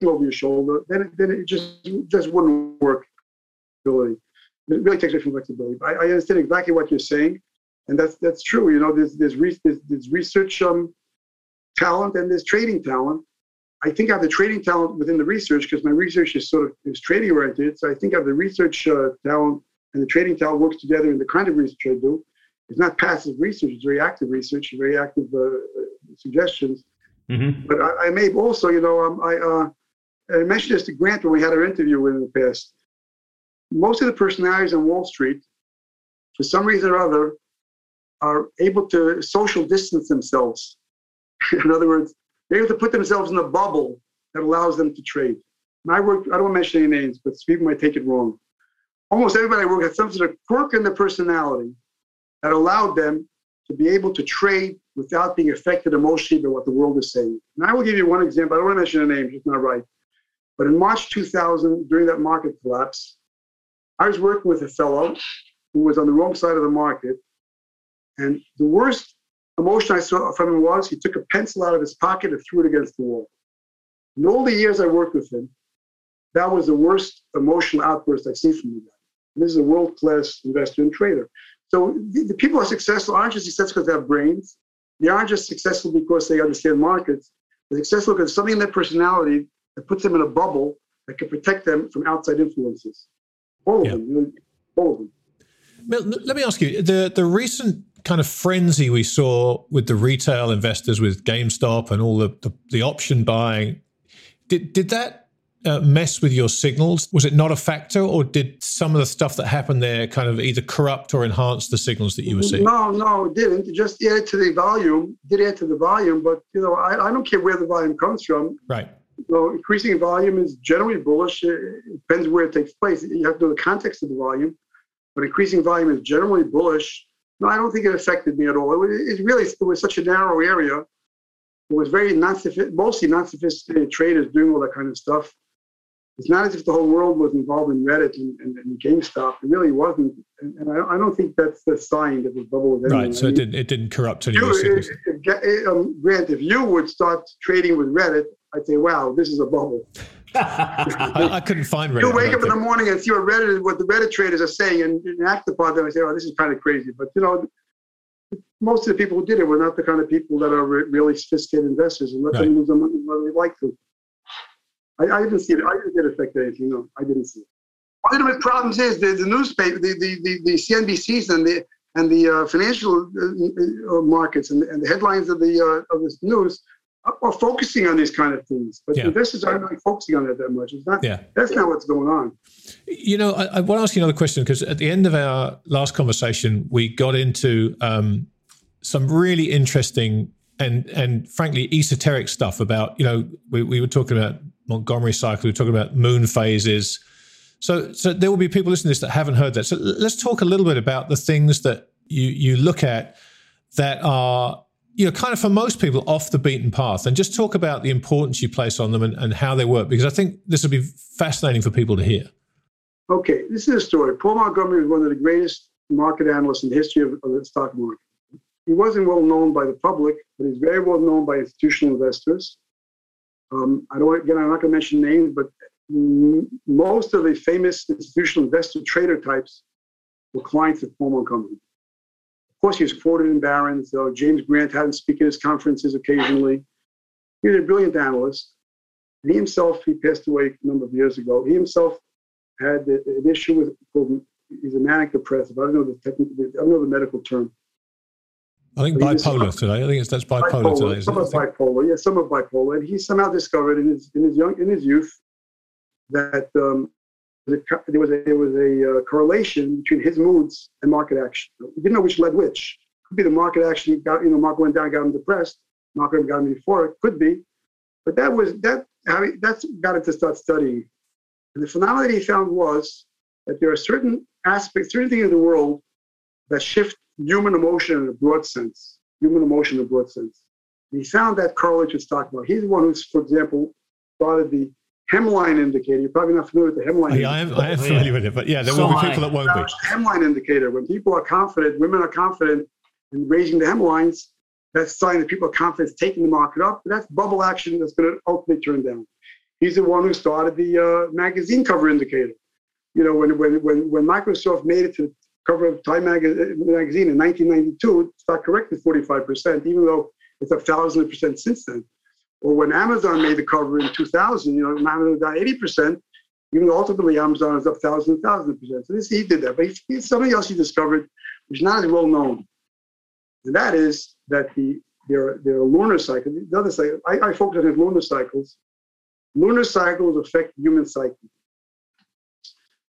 over your shoulder, then it, then it just it just wouldn't work. Really, it really takes away from flexibility. I, I understand exactly what you're saying, and that's that's true. You know, there's there's, re, there's, there's research. Um, talent and there's trading talent. I think I have the trading talent within the research because my research is sort of is trading oriented. So I think I have the research uh, talent and the trading talent works together in the kind of research I do. It's not passive research, it's very active research, very active uh, suggestions. Mm-hmm. But I, I may also, you know, um, I, uh, I mentioned this to Grant when we had our interview with him in the past. Most of the personalities on Wall Street, for some reason or other, are able to social distance themselves. In other words, they have to put themselves in a bubble that allows them to trade. And I work, I don't mention any names, but people might take it wrong. Almost everybody I work had some sort of quirk in their personality that allowed them to be able to trade without being affected emotionally by what the world is saying. And I will give you one example. I don't want to mention a name, it's not right. But in March two thousand, during that market collapse, I was working with a fellow who was on the wrong side of the market. And the worst emotion I saw from him was he took a pencil out of his pocket and threw it against the wall. In all the years I worked with him, that was the worst emotional outburst I've seen from the guy. This is a world-class investor and trader. So the, the people who are successful aren't just successful because they have brains. They aren't just successful because they understand markets. They're successful because something in their personality that puts them in a bubble that can protect them from outside influences. All of yeah. them, you know, all of them. Let me ask you, the, the recent kind of frenzy we saw with the retail investors with GameStop and all the, the, the option buying, did did that uh, mess with your signals? Was it not a factor, or did some of the stuff that happened there kind of either corrupt or enhance the signals that you were seeing? No, no, it didn't. It just added to the volume, did add to the volume, but you know, I, I don't care where the volume comes from. Right. So increasing volume is generally bullish. It depends where it takes place. You have to know the context of the volume. But increasing volume is generally bullish. No, I don't think it affected me at all. It, it really it was such a narrow area. It was very non mostly non-sophisticated traders doing all that kind of stuff. It's not as if the whole world was involved in Reddit and, and, and GameStop. It really wasn't, and, and I, I don't think that's the sign that was bubble. Of right. So I mean, it didn't it didn't corrupt any of those things. Um, Grant, if you would start trading with Reddit, I'd say, wow, this is a bubble. I, I couldn't find Reddit. You wake up think. in the morning and see what Reddit, what the Reddit traders are saying, and, and act upon them and say, "Oh, this is kind of crazy." But you know, most of the people who did it were not the kind of people that are re- really sophisticated investors, and let right. them lose their money whether they like to. I, I didn't see it. I didn't affect anything. No, I didn't see it. One of the problems is the, the newspaper, the, the, the, the C N B Cs and the and the uh, financial uh, markets and, and the headlines of the uh, of this news are focusing on these kind of things. But yeah. investors aren't really focusing on it that much. It's not, yeah. That's not what's going on. You know, I, I want to ask you another question, because at the end of our last conversation, we got into um, some really interesting and and frankly esoteric stuff about, you know, we, we were talking about Montgomery cycle, we were talking about moon phases. So so there will be people listening to this that haven't heard that. So let's talk a little bit about the things that you, you look at that are, you know, kind of for most people off the beaten path, and just talk about the importance you place on them and, and how they work, because I think this will be fascinating for people to hear. Okay, this is a story. Paul Montgomery was one of the greatest market analysts in the history of, of the stock market. He wasn't well known by the public, but he's very well known by institutional investors. Um, I don't again, I'm not going to mention names, but most of the famous institutional investor trader types were clients of Paul Montgomery. Of course, he was quoted in Barron's. Uh, James Grant had him speak at his conferences occasionally. He was a brilliant analyst. And he himself, he passed away a number of years ago. He himself had an issue with, called, he's a manic depressive. I don't know the technical, I don't know the medical term. I think but bipolar just, today. I think it's that's bipolar, bipolar today. Some are bipolar. Yeah, some are bipolar. And he somehow discovered in his in his young in his youth that um, there was a, there was a uh, correlation between his moods and market action. He didn't know which led which. Could be the market action got, you know, market went down, got him depressed. Market got him before. It could be, but that was that. I mean, that's got him to start studying. And the phenomenon that he found was that there are certain aspects, certain things in the world that shift human emotion in a broad sense. Human emotion in a broad sense. And he found that correlation with stock market. He's the one who's, for example, started the hemline indicator. You're probably not familiar with the hemline oh, yeah, indicator. I am, I am familiar with it, but yeah, there so will be people that won't be. The hemline indicator. When people are confident, women are confident in raising the hemlines, that's a sign that people are confident taking the market up. That's bubble action that's going to ultimately turn down. He's the one who started the uh, magazine cover indicator. You know, when when when when Microsoft made it to the cover of Time magazine in nineteen ninety-two, stock corrected forty-five percent, even though it's a thousand percent since then. Or when Amazon made the cover in two thousand, you know, Amazon down eighty percent, even though ultimately Amazon is up thousand, thousand percent. So this, he did that. But he, he, something else he discovered, which is not as well known, and that is that the there there are lunar cycles. The other cycle, I, I focus on his lunar cycles. Lunar cycles affect human psyche.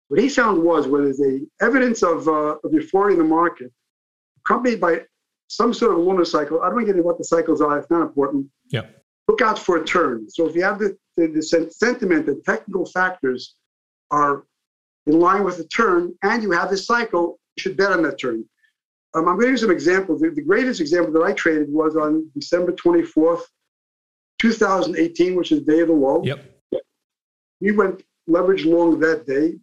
What he found was, where there's a evidence of uh, of euphoria in the market, accompanied by some sort of lunar cycle. I don't want to get into what the cycles are; it's not important. Yeah. Look out for a turn. So if you have the, the, the sentiment that technical factors are in line with the turn, and you have this cycle, you should bet on that turn. Um, I'm going to give you some examples. The, the greatest example that I traded was on December twenty-fourth, twenty eighteen, which is day of the low. Yep. We went leverage long that day,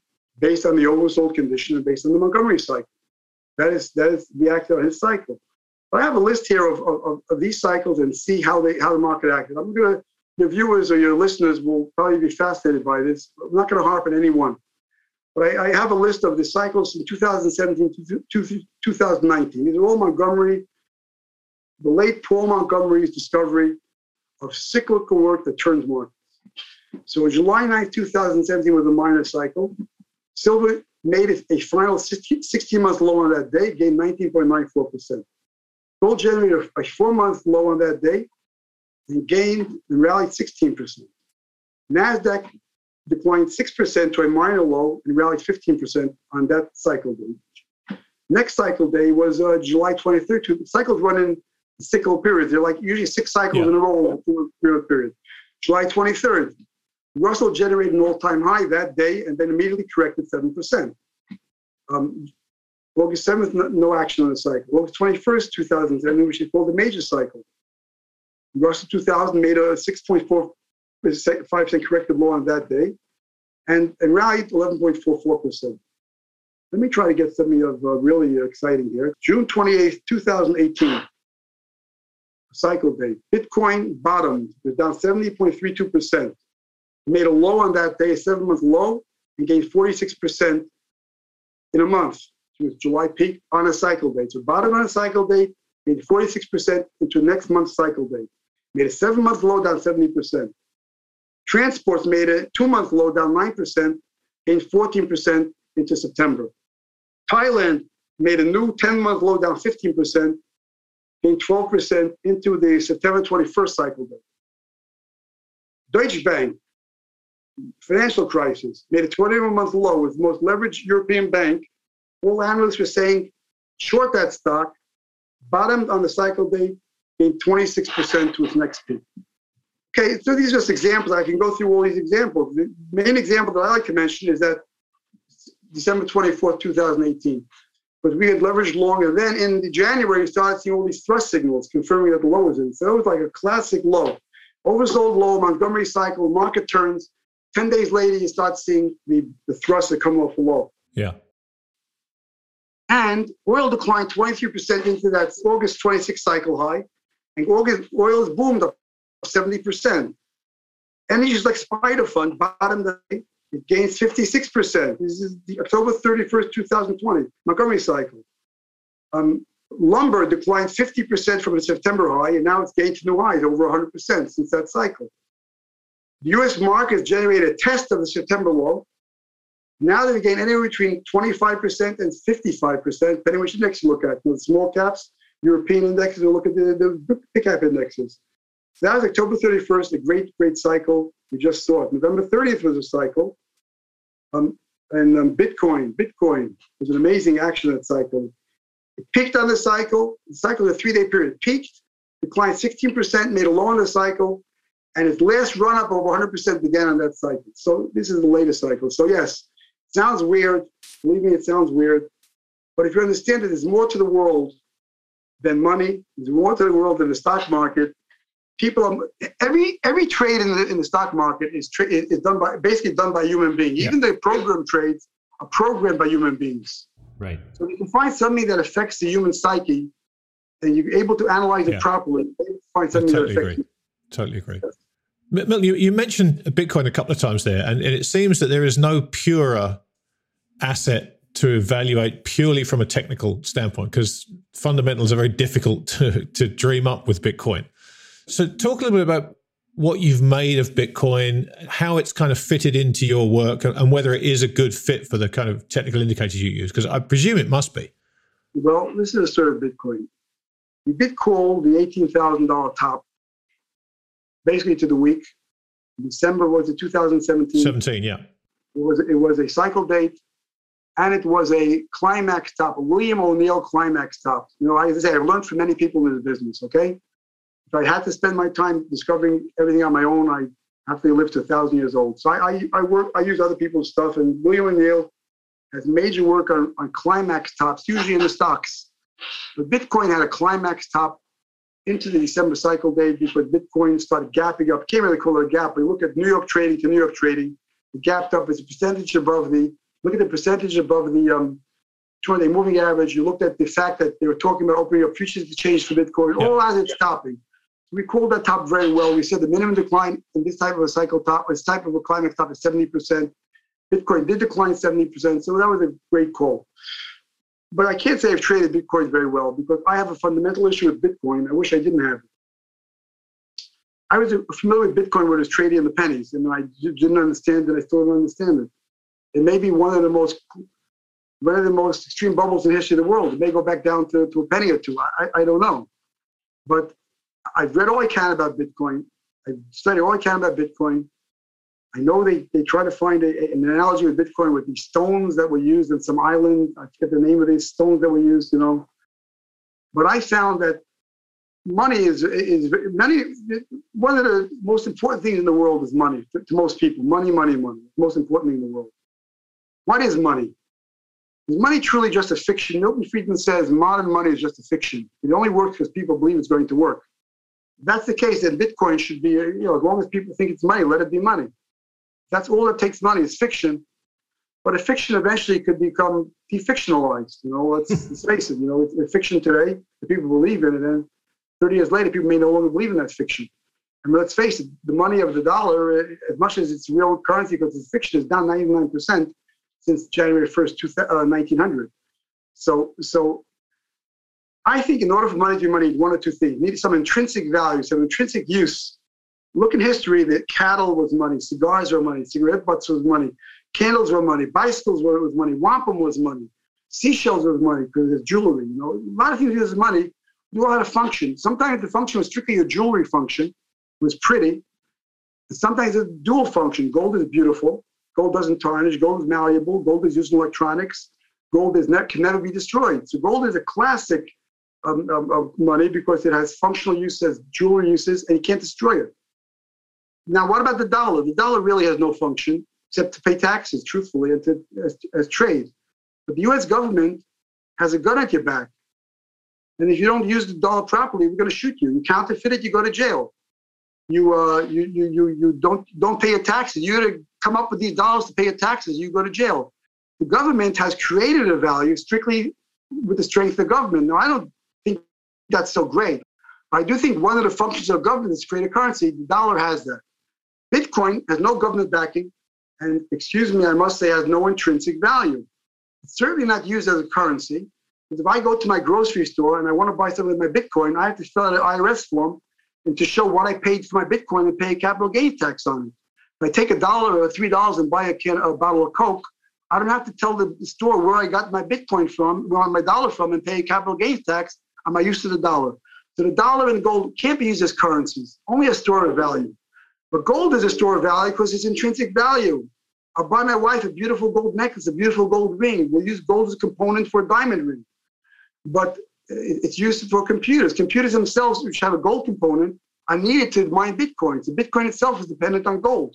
based on the oversold condition and based on the Montgomery cycle. That is that is the act of his cycle. But I have a list here of, of, of these cycles and see how they how the market acted. I'm going to, your viewers or your listeners will probably be fascinated by this. I'm not going to harp on any one. But I, I have a list of the cycles from two thousand seventeen to two thousand nineteen. These are all Montgomery, the late Paul Montgomery's discovery of cyclical work that turns markets. So July ninth, twenty seventeen was a minor cycle. Silver made it a final sixteen-month low on that day, gained nineteen point nine four percent. Gold generated a four-month low on that day and gained and rallied sixteen percent. NASDAQ declined six percent to a minor low and rallied fifteen percent on that cycle day. Next cycle day was uh, July twenty-third. Cycles run in cyclical periods. They're like usually six cycles yeah. in a row in a period. July twenty-third. Russell generated an all-time high that day and then immediately corrected seven percent. Um, August seventh, no, no action on the cycle. August twenty-first, twenty seventeen, which is called the major cycle. Russell two thousand made a six point four five percent corrective low on that day and, and rallied eleven point four four percent. Let me try to get something of uh, really exciting here. June twenty-eighth, twenty eighteen. Cycle day. Bitcoin bottomed. It was down seventy point three two percent. Made a low on that day, a seven-month low, and gained forty-six percent in a month. It was July peak on a cycle day. So bottom on a cycle day, made forty-six percent into next month's cycle day. Made a seven-month low, down seventy percent. Transports made a two-month low down nine percent and fourteen percent into September. Thailand made a new ten-month low down fifteen percent and twelve percent into the September twenty-first cycle day. Deutsche Bank, financial crisis, made a twenty-one-month low with the most leveraged European bank. All analysts were saying, short that stock, bottomed on the cycle day, gained twenty-six percent to its next peak. Okay, so these are just examples. I can go through all these examples. The main example that I like to mention is that December twenty-fourth, two thousand eighteen. But we had leveraged longer. Then in January, we started seeing all these thrust signals confirming that the low was in. So it was like a classic low. Oversold low, Montgomery cycle, market turns. Ten days later, you start seeing the, the thrust that come off the low. Yeah. And oil declined twenty-three percent into that August twenty-sixth cycle high. And August oil's boomed up seventy percent. Energy is like spider fund, bottom day, it gains fifty-six percent. This is the October thirty-first, two thousand twenty, Montgomery cycle. Um, lumber declined fifty percent from its September high, and now it's gained to new highs, over one hundred percent since that cycle. The U S markets generated a test of the September low. Now they've gained anywhere between twenty-five percent and fifty-five percent, depending on which index you look at. The small caps, European indexes, or look at the, the big cap indexes. So that was October thirty-first, a great, great cycle. We just saw it. November thirtieth was a cycle. Um, and um, Bitcoin, Bitcoin was an amazing action that cycle. It peaked on the cycle. The cycle is a three-day period. Peaked, declined sixteen percent, made a low on the cycle. And its last run-up over one hundred percent began on that cycle. So this is the latest cycle. So yes, it sounds weird. Believe me, it sounds weird. But if you understand that there's more to the world than money, there's more to the world than the stock market. People are, every every trade in the in the stock market is tra- is done by basically done by human beings. Yeah. Even the program trades are programmed by human beings. Right. So you can find something that affects the human psyche, and you're able to analyze yeah. it properly. You find something I totally that affects. Agree. You. Totally agree. Yes. Milton, you, you mentioned Bitcoin a couple of times there, and, and it seems that there is no purer asset to evaluate purely from a technical standpoint because fundamentals are very difficult to to dream up with Bitcoin. So talk a little bit about what you've made of Bitcoin, how it's kind of fitted into your work, and whether it is a good fit for the kind of technical indicators you use, because I presume it must be. Well, this is a sort of Bitcoin. We did call the eighteen thousand dollars top basically to the week. December was it two thousand seventeen? seventeen, yeah. It was, it was a cycle date, and it was a climax top, a William O'Neill climax top. You know, as I say, I've learned from many people in the business, okay? If I had to spend my time discovering everything on my own, I have to live to a thousand years old. So I, I, I work, I use other people's stuff. And William O'Neill has major work on, on climax tops, usually in the stocks. But Bitcoin had a climax top into the December cycle day before Bitcoin started gapping up. Can't really call it a gap. We look at New York trading to New York trading. It gapped up as a percentage above the. Look at the percentage above the. Um, twenty-day moving average. You looked at the fact that they were talking about opening up futures to change for Bitcoin. Yeah. All as it's topping. We called that top very well. We said the minimum decline in this type of a cycle top, this type of a climax top is seventy percent. Bitcoin did decline seventy percent, so that was a great call. But I can't say I've traded Bitcoin very well because I have a fundamental issue with Bitcoin. I wish I didn't have it. I was familiar with Bitcoin when it was trading in the pennies, and I didn't understand it. I still don't understand it. It may be one of the most one of the most extreme bubbles in the history of the world. It may go back down to, to a penny or two. I, I don't know. But I've read all I can about Bitcoin. I've studied all I can about Bitcoin. I know they, they try to find a, a, an analogy with Bitcoin with these stones that were used in some island. I forget the name of these stones that were used, you know. But I found that money is, is many, one of the most important things in the world is money to, to most people. Money, money, money. Most important thing in the world. What is money? Is money truly just a fiction? Milton Friedman says modern money is just a fiction. It only works because people believe it's going to work. If that's the case, then Bitcoin should be, you know, as long as people think it's money, let it be money. That's all that takes money is fiction. But a fiction eventually could become defictionalized. You know, let's, let's face it, you know, it's a fiction today, the people believe in it, and thirty years later, people may no longer believe in that fiction. And let's face it, the money of the dollar, as much as it's real currency because it's fiction, is down ninety-nine percent since January first, nineteen hundred. So, so I think in order for money to be money, one or two things. You need some intrinsic value, some intrinsic use Look at history that cattle was money, cigars were money, cigarette butts was money, candles were money, bicycles were was money, wampum was money, seashells was money because there's jewelry. You know, a lot of things was money. You all had a function. Sometimes the function was strictly a jewelry function. It was pretty. And sometimes it's a dual function. Gold is beautiful. Gold doesn't tarnish. Gold is malleable. Gold is used in electronics. Gold is ne- can never be destroyed. So gold is a classic um, um, of money because it has functional uses, jewelry uses, and you can't destroy it. Now, what about the dollar? The dollar really has no function except to pay taxes, truthfully, and to, as, as trade. But the U S government has a gun at your back. And if you don't use the dollar properly, we're going to shoot you. You counterfeit it, you go to jail. You uh, you you you you don't don't pay your taxes. You got to come up with these dollars to pay your taxes. You go to jail. The government has created a value strictly with the strength of government. Now, I don't think that's so great. I do think one of the functions of government is to create a currency. The dollar has that. Bitcoin has no government backing, and excuse me, I must say, has no intrinsic value. It's certainly not used as a currency. If I go to my grocery store and I want to buy something with my Bitcoin, I have to fill out an I R S form and to show what I paid for my Bitcoin and pay a capital gains tax on it. If I take a dollar or three dollars and buy a can, a bottle of Coke, I don't have to tell the store where I got my Bitcoin from, where I got my dollar from, and pay a capital gains tax on my use of the dollar. So the dollar and gold can't be used as currencies, only a store of value. But gold is a store of value because it's intrinsic value. I'll buy my wife a beautiful gold necklace, a beautiful gold ring. We'll use gold as a component for a diamond ring. But it's used for computers. Computers themselves, which have a gold component, are needed to mine Bitcoin. So Bitcoin itself is dependent on gold.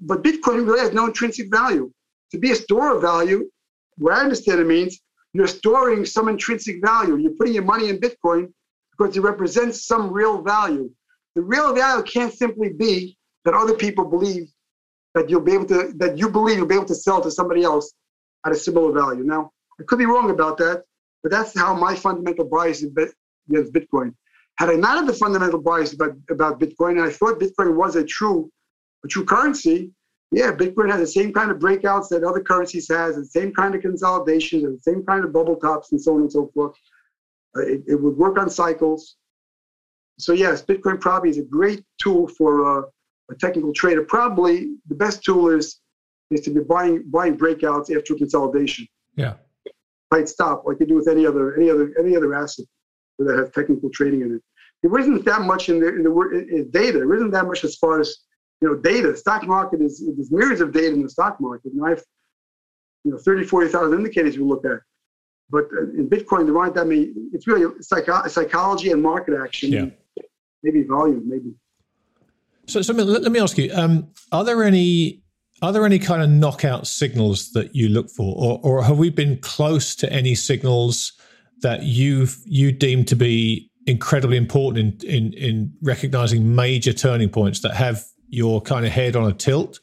But Bitcoin really has no intrinsic value. To be a store of value, what I understand it means, you're storing some intrinsic value. You're putting your money in Bitcoin because it represents some real value. The real value can't simply be that other people believe that you'll be able to, that you believe you'll be able to sell to somebody else at a similar value. Now, I could be wrong about that, but that's how my fundamental bias is against Bitcoin. Had I not had the fundamental bias about, about Bitcoin, and I thought Bitcoin was a true, a true currency, yeah, Bitcoin has the same kind of breakouts that other currencies has, the same kind of consolidations, and the same kind of bubble tops, and so on and so forth. It, it would work on cycles. So yes, Bitcoin probably is a great tool for uh, a technical trader. Probably the best tool is is to be buying buying breakouts after consolidation. Yeah, tight stop like you do with any other any other any other asset that has technical trading in it. There isn't that much in the in the in data. There isn't that much as far as you know data. Stock market is there's myriads of data in the stock market. And I have you know thirty, forty thousand indicators we look at. But in Bitcoin, there aren't that many. It's really psycho- psychology and market action. Yeah. Maybe volume, maybe. So, so let me ask you: um, Are there any are there any kind of knockout signals that you look for, or, or have we been close to any signals that you've you deem to be incredibly important in in, in recognizing major turning points that have your kind of head on a tilt,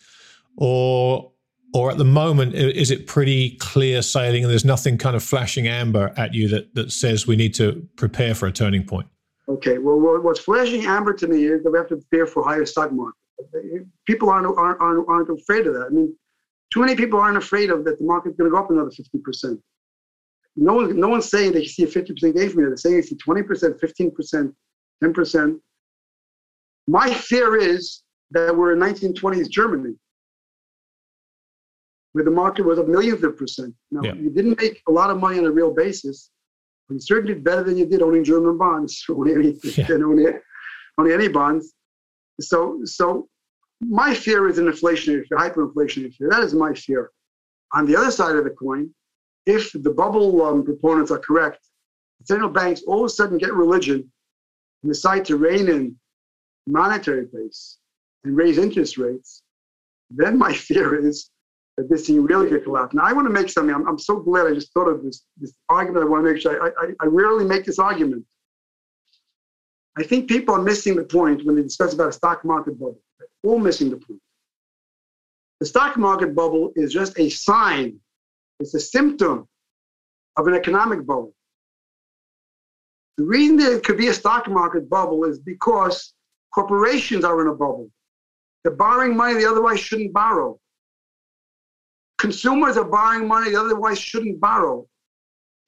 or? Or at the moment, is it pretty clear sailing and there's nothing kind of flashing amber at you that, that says we need to prepare for a turning point? Okay. Well, what's flashing amber to me is that we have to prepare for higher stock market. People aren't, aren't, aren't, aren't afraid of that. I mean, too many people aren't afraid of that the market's going to go up another fifty percent. No, one, no one's saying they see a fifty percent gain from it. They're saying they see twenty percent, fifteen percent, ten percent. My fear is that we're in nineteen twenties Germany, where the market was a millionth of percent. Now, yeah. You didn't make a lot of money on a real basis, but you certainly did better than you did owning German bonds, or any, yeah. than owning, owning any bonds. So, so my fear is an inflationary fear, hyperinflationary fear. That is my fear. On the other side of the coin, if the bubble um, proponents are correct, central banks all of a sudden get religion and decide to rein in monetary base and raise interest rates, then my fear is that this thing really could collapse. Now, I want to make something. I'm, I'm so glad I just thought of this, this argument. I want to make sure I, I, I rarely make this argument. I think people are missing the point when they discuss about a stock market bubble. They're all missing the point. The stock market bubble is just a sign. It's a symptom of an economic bubble. The reason there could be a stock market bubble is because corporations are in a bubble. They're borrowing money they otherwise shouldn't borrow. Consumers are borrowing money they otherwise shouldn't borrow.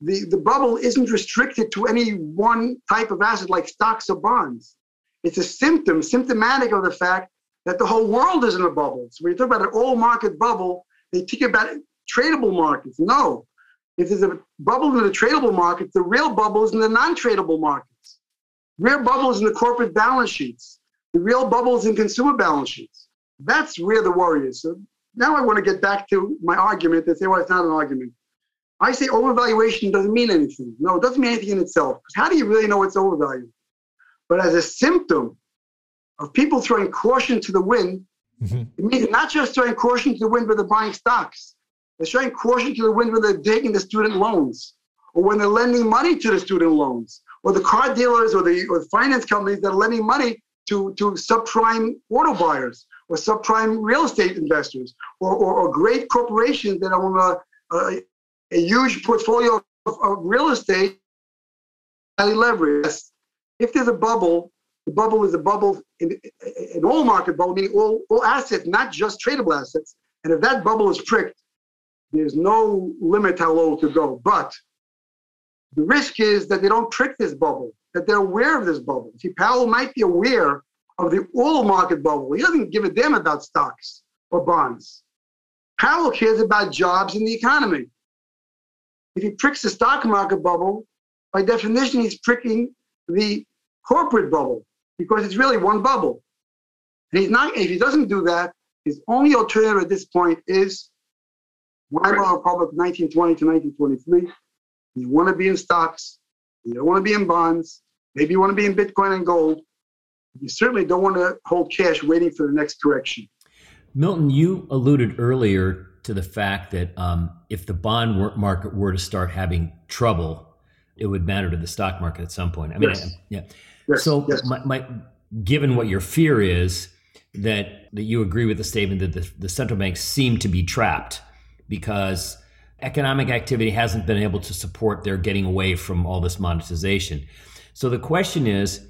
The, the bubble isn't restricted to any one type of asset like stocks or bonds. It's a symptom, symptomatic of the fact that the whole world is in a bubble. So when you talk about an all market bubble, they think about tradable markets. No, if there's a bubble in the tradable markets, the real bubble is in the non-tradable markets. Real bubbles in the corporate balance sheets. The real bubbles in consumer balance sheets. That's where the worry is. So now I want to get back to my argument. They say, well, it's not an argument. I say overvaluation doesn't mean anything. No, it doesn't mean anything in itself. Because how do you really know it's overvalued? But as a symptom of people throwing caution to the wind, mm-hmm. it means not just throwing caution to the wind when they're buying stocks. They're throwing caution to the wind when they're taking the student loans, or when they're lending money to the student loans, or the car dealers or the or finance companies that are lending money to, to subprime auto buyers, or subprime real estate investors, or, or, or great corporations that own a, a, a huge portfolio of, of real estate, highly leveraged. If there's a bubble, the bubble is a bubble, in an all market bubble, meaning all, all assets, not just tradable assets. And if that bubble is pricked, there's no limit how low to go. But the risk is that they don't prick this bubble, that they're aware of this bubble. See, Powell might be aware of the all market bubble. He doesn't give a damn about stocks or bonds. Powell cares about jobs and the economy. If he pricks the stock market bubble, by definition, he's pricking the corporate bubble, because it's really one bubble. And he's not, if he doesn't do that, his only alternative at this point is Weimar Republic, nineteen twenty to nineteen twenty-three. You want to be in stocks, you don't want to be in bonds, maybe you want to be in Bitcoin and gold. You certainly don't want to hold cash waiting for the next correction. Milton, you alluded earlier to the fact that um, if the bond market were to start having trouble, it would matter to the stock market at some point. I mean, yes. I, yeah. Yes. So yes. My, my, given what your fear is, that, that you agree with the statement that the, the central banks seem to be trapped because economic activity hasn't been able to support their getting away from all this monetization. So the question is,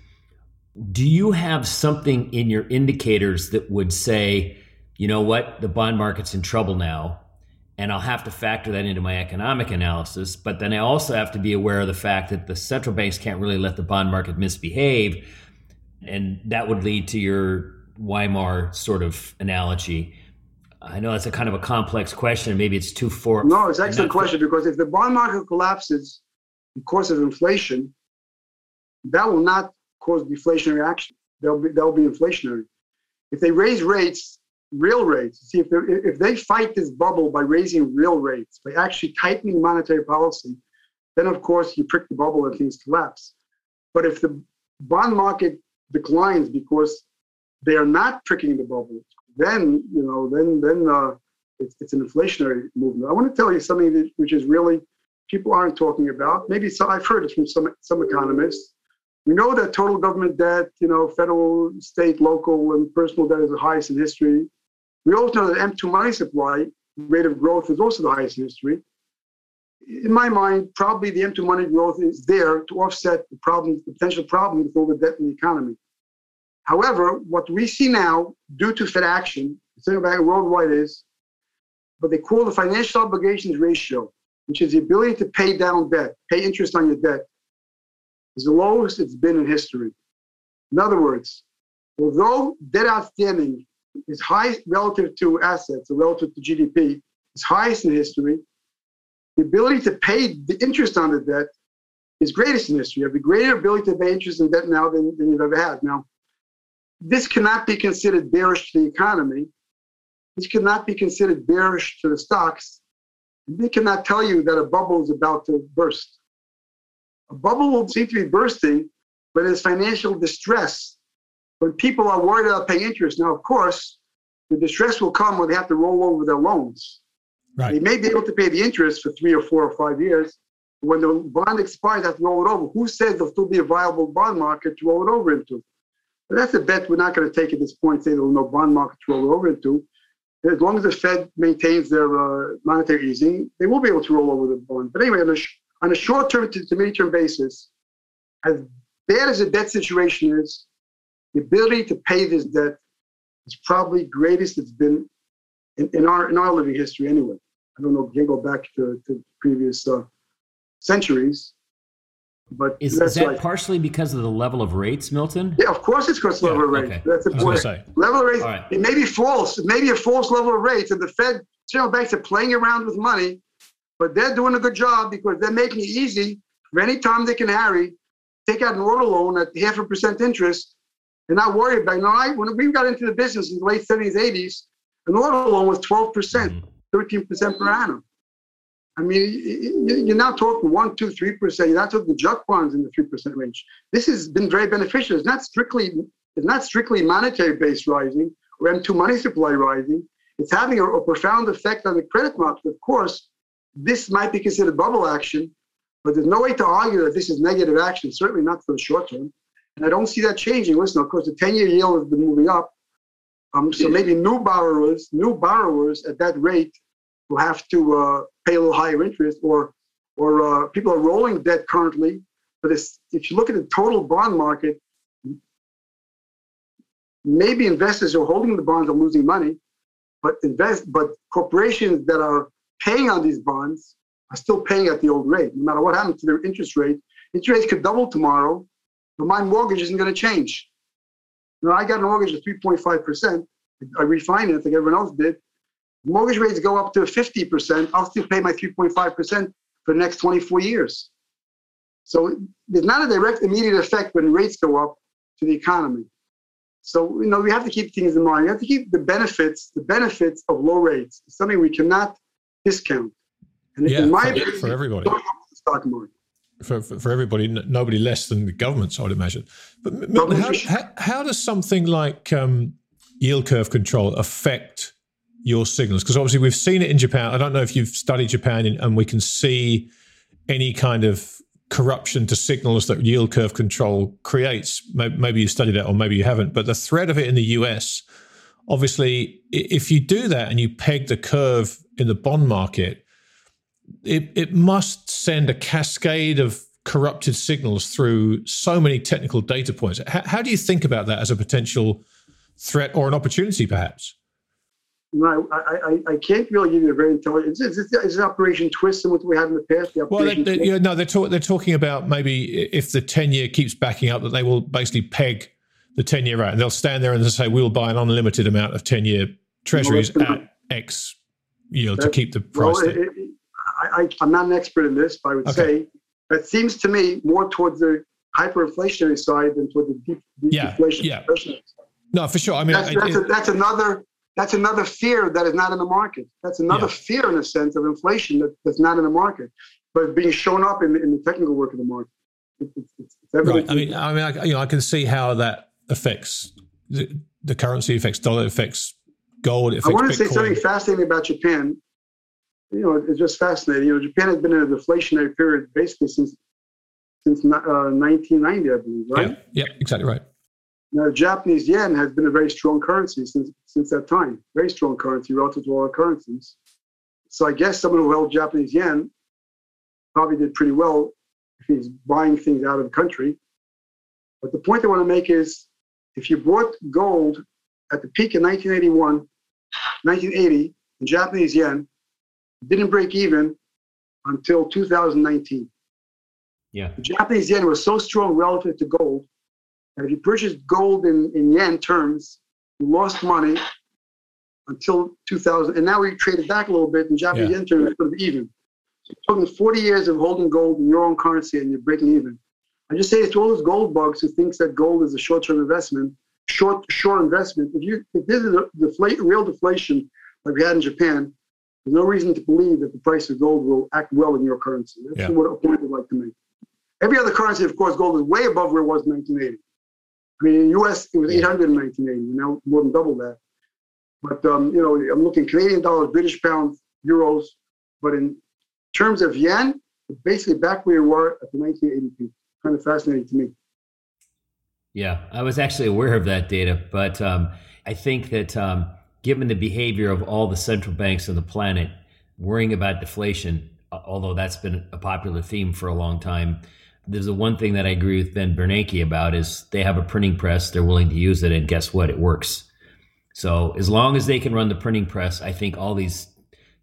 do you have something in your indicators that would say, you know what, the bond market's in trouble now, and I'll have to factor that into my economic analysis, but then I also have to be aware of the fact that the central banks can't really let the bond market misbehave, and that would lead to your Weimar sort of analogy. I know that's a kind of a complex question, and maybe it's too far. No, it's an excellent question, because if the bond market collapses because of inflation, that will not cause deflationary action. That'll be, that'll be inflationary. If they raise rates, real rates. See, if, if they fight this bubble by raising real rates, by actually tightening monetary policy, then of course you prick the bubble and things collapse. But if the bond market declines because they are not pricking the bubble, then you know, then then uh, it's it's an inflationary movement. I want to tell you something that, which is really people aren't talking about. Maybe so. I've heard it from some some economists. We know that total government debt, you know, federal, state, local, and personal debt is the highest in history. We also know that M two money supply rate of growth is also the highest in history. In my mind, probably the M two money growth is there to offset the problems, the potential problem with all the debt in the economy. However, what we see now, due to Fed action, central bank worldwide, is what they call the financial obligations ratio, which is the ability to pay down debt, pay interest on your debt, is the lowest it's been in history. In other words, although debt outstanding is high relative to assets, or relative to G D P, is highest in history, the ability to pay the interest on the debt is greatest in history. You have a greater ability to pay interest in debt now than, than you've ever had. Now, this cannot be considered bearish to the economy. This cannot be considered bearish to the stocks. And they cannot tell you that a bubble is about to burst. A bubble will seem to be bursting, but it's financial distress. When people are worried about paying interest, now, of course, the distress will come when they have to roll over their loans. Right. They may be able to pay the interest for three or four or five years. But when the bond expires, they have to roll it over. Who says there'll still be a viable bond market to roll it over into? But that's a bet we're not going to take at this point, say there will no bond market to roll it over into. As long as the Fed maintains their uh, monetary easing, they will be able to roll over the bond. But anyway, on a, sh- on a short-term to, to medium-term basis, as bad as the debt situation is, the ability to pay this debt is probably greatest it's been in, in our in our living history anyway. I don't know, you can go back to, to previous uh, centuries. But is, is that like, partially because of the level of rates, Milton? Yeah, of course it's because of the level yeah, of rates. Okay. That's the point. Level of rates, right. It may be false. It may be a false level of rates. And the Fed, central banks are playing around with money, but they're doing a good job because they're making it easy for any time they can hurry, take out an auto loan at half a percent interest and not worry about it. You know, I, when we got into the business in the late seventies, eighties, an auto loan was twelve percent, mm-hmm. thirteen percent per annum. I mean, you're not talking one, two, three percent. You're not talking junk bonds in the three percent range. This has been very beneficial. It's not strictly, it's not strictly monetary-based rising or M two money supply rising. It's having a, a profound effect on the credit market. Of course, this might be considered bubble action, but there's no way to argue that this is negative action. Certainly not for the short term, and I don't see that changing. Listen, of course, the ten-year yield has been moving up, um, so maybe new borrowers, new borrowers at that rate will have to. Uh, pay a little higher interest, or or uh, people are rolling debt currently. But if you look at the total bond market, maybe investors who are holding the bonds are losing money, but invest but corporations that are paying on these bonds are still paying at the old rate. No matter what happens to their interest rate, interest rates could double tomorrow, but my mortgage isn't going to change. Now, I got a mortgage of three point five percent. I refinanced like everyone else did. Mortgage rates go up to fifty percent, I'll still pay my three point five percent for the next twenty-four years. So there's not a direct immediate effect when rates go up to the economy. So, you know, we have to keep things in mind. We have to keep the benefits, the benefits of low rates. It's something we cannot discount. And yeah, in my for, opinion, for everybody. Stock market. For, for, for everybody, nobody less than the governments, I would imagine. But how, how, how does something like um, yield curve control affect your signals? Because obviously we've seen it in Japan. I don't know if you've studied Japan, and, and we can see any kind of corruption to signals that yield curve control creates. Maybe you've studied it or maybe you haven't, but the threat of it in the U S, obviously, if you do that and you peg the curve in the bond market, it, it must send a cascade of corrupted signals through so many technical data points. How, how do you think about that as a potential threat or an opportunity, perhaps? No, I, I I can't really give you a very intelligent. Is this, is this Operation Twist and what we had in the past? The well, they, they, yeah, no, they're, talk, they're talking about maybe if the ten-year keeps backing up, that they will basically peg the ten-year out. And they'll stand there and they'll say, we'll buy an unlimited amount of ten-year treasuries well, at X yield to keep the price. Well, it, it, I, I, I'm not an expert in this, but I would okay. say that seems to me more towards the hyperinflationary side than towards the deep, deep yeah, deflationary yeah. side. No, for sure. I mean, That's, I, that's, it, a, that's another... That's another fear that is not in the market. That's another yeah. fear, in a sense, of inflation that, that's not in the market, but being shown up in, in the technical work of the market. It, it, it's, it's right. I mean, I mean, I, you know, I can see how that affects the, the currency, affects dollar, affects gold. Affects I want to Bitcoin. Say something fascinating about Japan. You know, it's just fascinating. You know, Japan has been in a deflationary period basically since since uh, nineteen ninety, I believe, right? Yeah, yeah, exactly right. Now, the Japanese yen has been a very strong currency since since that time. Very strong currency relative to all our currencies. So I guess someone who held Japanese yen probably did pretty well if he's buying things out of the country. But the point I want to make is, if you bought gold at the peak in nineteen eighty-one, nineteen eighty in Japanese yen, didn't break even until two thousand nineteen. Yeah, the Japanese yen was so strong relative to gold. And if you purchased gold in, in yen terms, you lost money until two thousand. And now we traded back a little bit in Japanese yeah. yen terms, it's sort of even. So you're talking forty years of holding gold in your own currency and you're breaking even. I just say this to all those gold bugs who thinks that gold is a short-term investment, short short investment. If you if this is a defla- real deflation like we had in Japan, there's no reason to believe that the price of gold will act well in your currency. That's yeah. what a point I'd like to make. Every other currency, of course, gold is way above where it was in nineteen eighty. I mean, in the U S, it was eight hundred in nineteen eighty, now more than double that. But, um, you know, I'm looking Canadian dollars, British pounds, euros. But in terms of yen, basically back where we were at the nineteen eighty peak. Kind of fascinating to me. Yeah, I was actually aware of that data. But um, I think that um, given the behavior of all the central banks on the planet, worrying about deflation, although that's been a popular theme for a long time, there's the one thing that I agree with Ben Bernanke about is they have a printing press. They're willing to use it. And guess what? It works. So as long as they can run the printing press, I think all these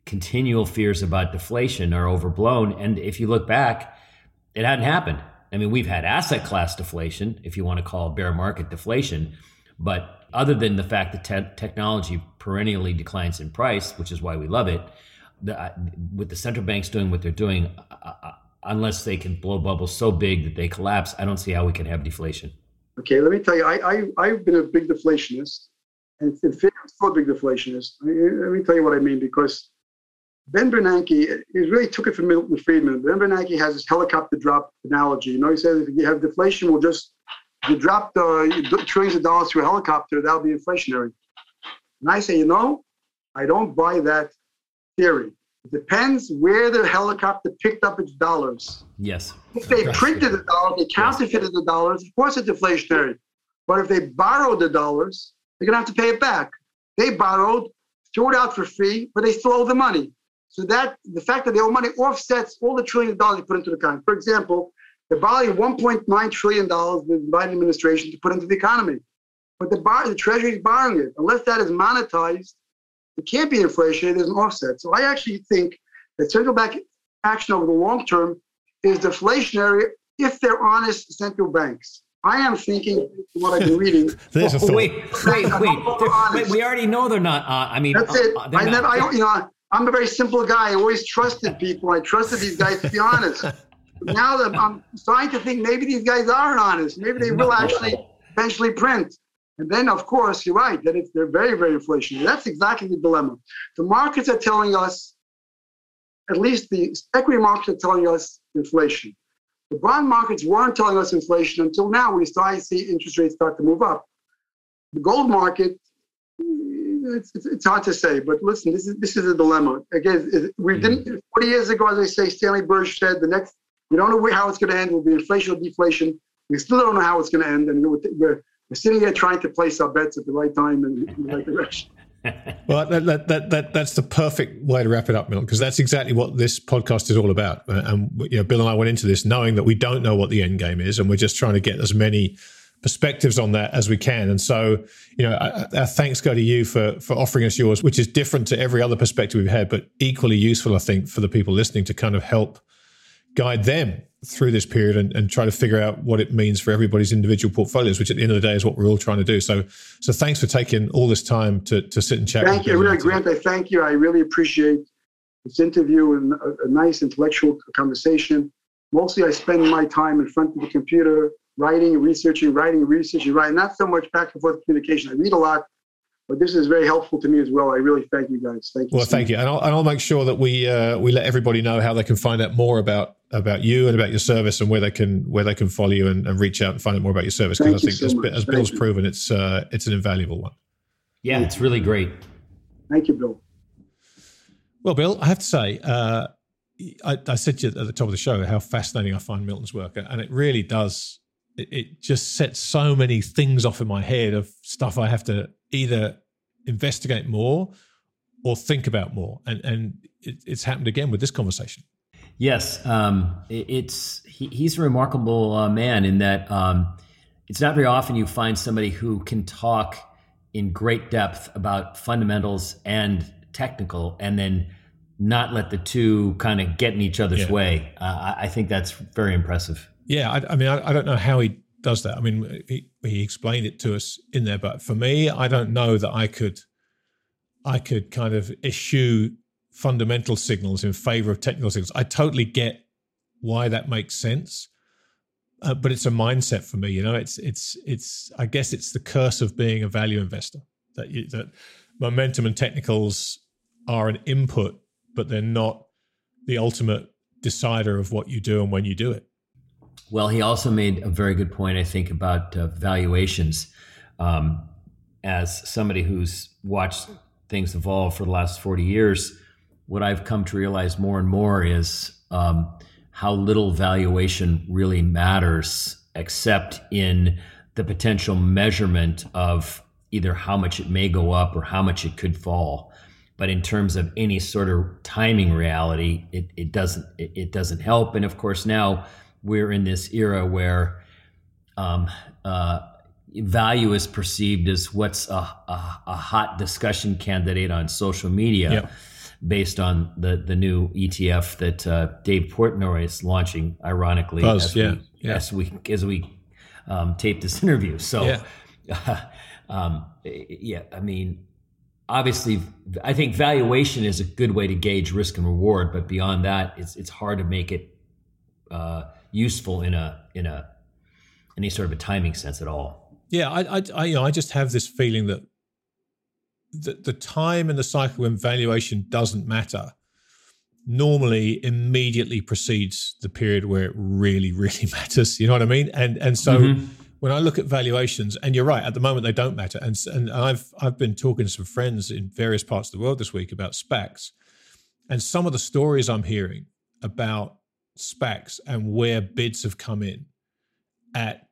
continual fears about deflation are overblown. And if you look back, it hadn't happened. I mean, we've had asset class deflation, if you want to call bear market deflation, but other than the fact that te- technology perennially declines in price, which is why we love it, the, uh, with the central banks doing what they're doing, uh, uh, unless they can blow bubbles so big that they collapse, I don't see how we can have deflation. Okay, let me tell you, I, I, I've been a big deflationist, and in fact, I'm still a big deflationist. I, let me tell you what I mean, because Ben Bernanke, he really took it from Milton Friedman. Ben Bernanke has this helicopter drop analogy. You know, he says if you have deflation, we'll just, if you drop the trillions of dollars through a helicopter, that'll be inflationary. And I say, you know, I don't buy that theory. It depends where the helicopter picked up its dollars. Yes. If they printed the dollars, they counterfeited the dollars, of course it's deflationary. But if they borrowed the dollars, they're going to have to pay it back. They borrowed, threw it out for free, but they still owe the money. So that the fact that they owe money offsets all the trillion dollars they put into the economy. For example, they're borrowing one point nine trillion dollars the Biden administration to put into the economy. But the, bar, the Treasury is borrowing it. Unless that is monetized, it can't be inflation. It is an offset. So I actually think that central bank action over the long term is deflationary if they're honest central banks. I am thinking what I've been reading. Wait, wait, wait. We already know they're not. Uh, I mean, that's it. Uh, I never. I don't. You know, I'm a very simple guy. I always trusted people. I trusted these guys to be honest. Now that I'm starting to think maybe these guys aren't honest. Maybe they will no. actually eventually print. And then, of course, you're right, that if they're very, very inflationary. That's exactly the dilemma. The markets are telling us, at least the equity markets are telling us inflation. The bond markets weren't telling us inflation until now. We started to see interest rates start to move up. The gold market, it's, it's, it's hard to say. But listen, this is this is a dilemma. Again, we didn't forty years ago, as I say, Stanley Birch said, the next, we don't know how it's going to end. It will be inflation or deflation. We still don't know how it's going to end. And we're We're sitting here trying to place our bets at the right time and in the right direction. Well, that, that, that, that, that's the perfect way to wrap it up, Milton, because that's exactly what this podcast is all about. And you know, Bill and I went into this knowing that we don't know what the end game is, and we're just trying to get as many perspectives on that as we can. And so, you know, our, our thanks go to you for, for offering us yours, which is different to every other perspective we've had, but equally useful, I think, for the people listening to kind of help guide them through this period and, and try to figure out what it means for everybody's individual portfolios, which at the end of the day is what we're all trying to do. So so thanks for taking all this time to, to sit and chat. Thank you. Really, Grant, I thank you. I really appreciate this interview and a, a nice intellectual conversation. Mostly I spend my time in front of the computer, writing, researching, writing, researching, writing, not so much back and forth communication. I read a lot. But this is very helpful to me as well. I really thank you guys. Thank you. Well, thank you. And I'll, and I'll make sure that we uh, we let everybody know how they can find out more about, about you and about your service and where they can where they can follow you and, and reach out and find out more about your service. Because I think, so as, as Bill's you. proven, it's uh, it's an invaluable one. Yeah, it's really great. Thank you, Bill. Well, Bill, I have to say, uh, I, I said to you at the top of the show how fascinating I find Milton's work. And it really does, it, it just sets so many things off in my head of stuff I have to either investigate more or think about more. And, and it, it's happened again with this conversation. Yes. Um, it, it's he, he's a remarkable uh, man in that um, it's not very often you find somebody who can talk in great depth about fundamentals and technical and then not let the two kind of get in each other's yeah. way. Uh, I, I think that's very impressive. Yeah. I, I mean, I, I don't know how he does that. I mean, he, he explained it to us in there, but for me, I don't know that I could, I could kind of issue fundamental signals in favor of technical signals. I totally get why that makes sense, uh, but it's a mindset for me. You know, it's, it's, it's. I guess it's the curse of being a value investor that you, that momentum and technicals are an input, but they're not the ultimate decider of what you do and when you do it. Well, he also made a very good point, I think, about uh, valuations. Um, as somebody who's watched things evolve for the last forty years, what I've come to realize more and more is um, how little valuation really matters, except in the potential measurement of either how much it may go up or how much it could fall. But in terms of any sort of timing reality, it, it doesn't it, it doesn't help. And of course, now we're in this era where um, uh, value is perceived as what's a, a, a hot discussion candidate on social media. Yep. based on the, the new E T F that uh, Dave Portnoy is launching, ironically, Buzz, as, yeah, we, yeah. as we as we um, tape this interview. So, yeah. Uh, um, yeah, I mean, obviously, I think valuation is a good way to gauge risk and reward, but beyond that, it's it's hard to make it uh, useful in a in a any sort of a timing sense at all. Yeah, I I, I, you know, I just have this feeling that the, the time in the cycle when valuation doesn't matter normally immediately precedes the period where it really, really matters. You know what I mean? And and so mm-hmm. when I look at valuations, and you're right, at the moment they don't matter. And and I've I've been talking to some friends in various parts of the world this week about SPACs, and some of the stories I'm hearing about SPACs and where bids have come in at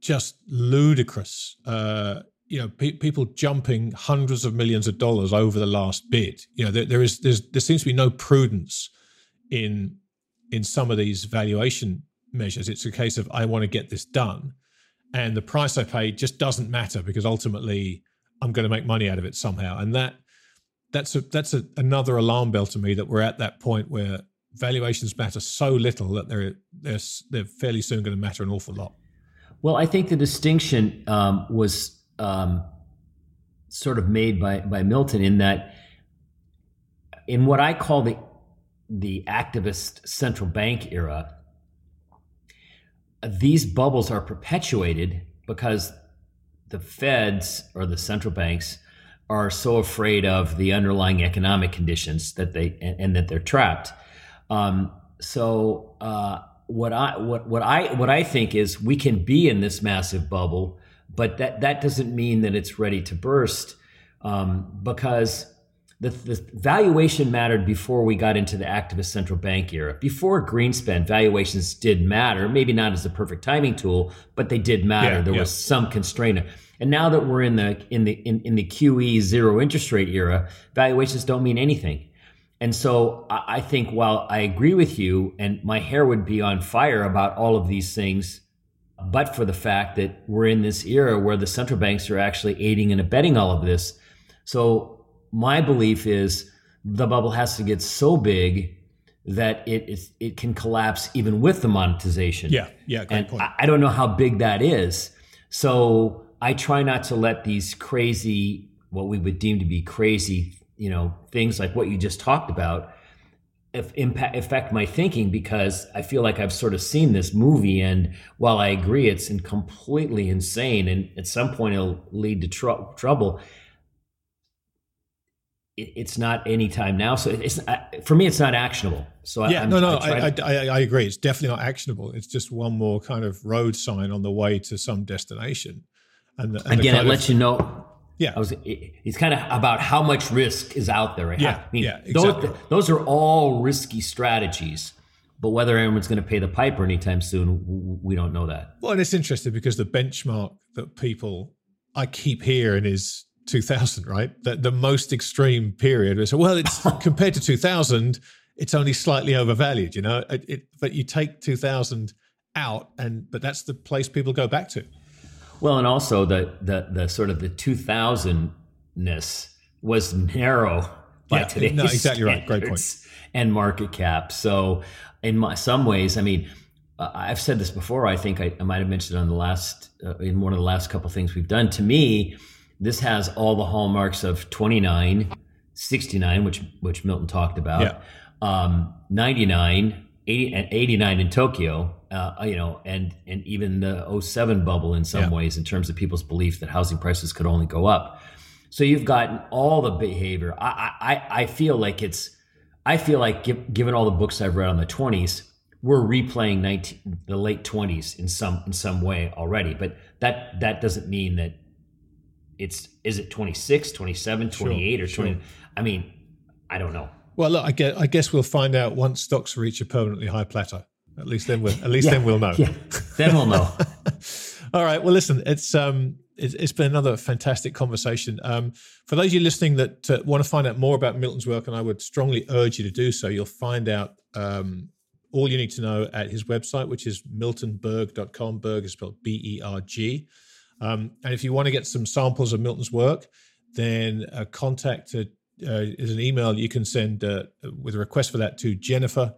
just ludicrous, uh, you know, pe- people jumping hundreds of millions of dollars over the last bid. You know, there, there is there's, there seems to be no prudence in in some of these valuation measures. It's a case of I want to get this done, and the price I pay just doesn't matter because ultimately I'm going to make money out of it somehow. And that that's a, that's a, another alarm bell to me that we're at that point where valuations matter so little that they're they're they're fairly soon going to matter an awful lot. Well, I think the distinction um, was. Um, sort of made by, by Milton in that in what I call the the activist central bank era, these bubbles are perpetuated because the feds or the central banks are so afraid of the underlying economic conditions that they and, and that they're trapped. Um, so uh, what I what what I what I think is we can be in this massive bubble. But that, that doesn't mean that it's ready to burst um, because the, the valuation mattered before we got into the activist central bank era. Before Greenspan, valuations did matter, maybe not as the perfect timing tool, but they did matter. Yeah, there yeah. was some constraint. And now that we're in the in the in, in the Q E zero interest rate era, valuations don't mean anything. And so I, I think while I agree with you, and my hair would be on fire about all of these things, but for the fact that we're in this era where the central banks are actually aiding and abetting all of this. So my belief is the bubble has to get so big that it is, it can collapse even with the monetization. Yeah, yeah, great and point. I, I don't know how big that is. So I try not to let these crazy, what we would deem to be crazy, you know, things like what you just talked about If impact affect my thinking, because I feel like I've sort of seen this movie, and while I agree it's in completely insane and at some point it'll lead to tr- trouble, it, it's not any time now. So it's I, for me, it's not actionable. So yeah, I, I'm, no, no, I, I, to- I, I agree. It's definitely not actionable. It's just one more kind of road sign on the way to some destination. And, the, and again, it lets of- you know. Yeah, I was, it, it's kind of about how much risk is out there. Right? Yeah, I mean, yeah, exactly. Those, those are all risky strategies, but whether anyone's going to pay the piper anytime soon, we don't know that. Well, and it's interesting because the benchmark that people I keep hearing is two thousand, right? That the most extreme period is, well, it's compared to two thousand, it's only slightly overvalued, you know. It, it, but you take two thousand out, and but that's the place people go back to. Well, and also the, the the sort of the two thousand-ness was narrow by yeah, today's no, exactly right. Great point. And market cap. So in my, some ways, I mean, uh, I've said this before. I think I, I might have mentioned on the last uh, in one of the last couple of things we've done. To me, this has all the hallmarks of twenty-nine, sixty-nine, which which Milton talked about, yeah. um, ninety-nine. eighty and eighty-nine in Tokyo, uh, you know, and, and even the oh seven bubble in some yeah. ways in terms of people's belief that housing prices could only go up. So you've gotten all the behavior. I I, I feel like it's, I feel like give, given all the books I've read on the twenties, we're replaying nineteen, the late twenties in some in some way already. But that that doesn't mean that it's, is it twenty-six, twenty-seven, twenty-eight sure, or twenty? Sure. I mean, I don't know. Well, look, I guess, I guess we'll find out once stocks reach a permanently high plateau. At least then we'll, at least yeah, then we'll know. Yeah, then we'll know. All right. Well, listen, it's um, it's, it's been another fantastic conversation. Um, for those of you listening that uh, want to find out more about Milton's work, and I would strongly urge you to do so, you'll find out um, all you need to know at his website, which is Milton Berg dot com. Berg is spelled B E R G. Um, and if you want to get some samples of Milton's work, then uh, contact a uh, is an email you can send uh, with a request for that to Jennifer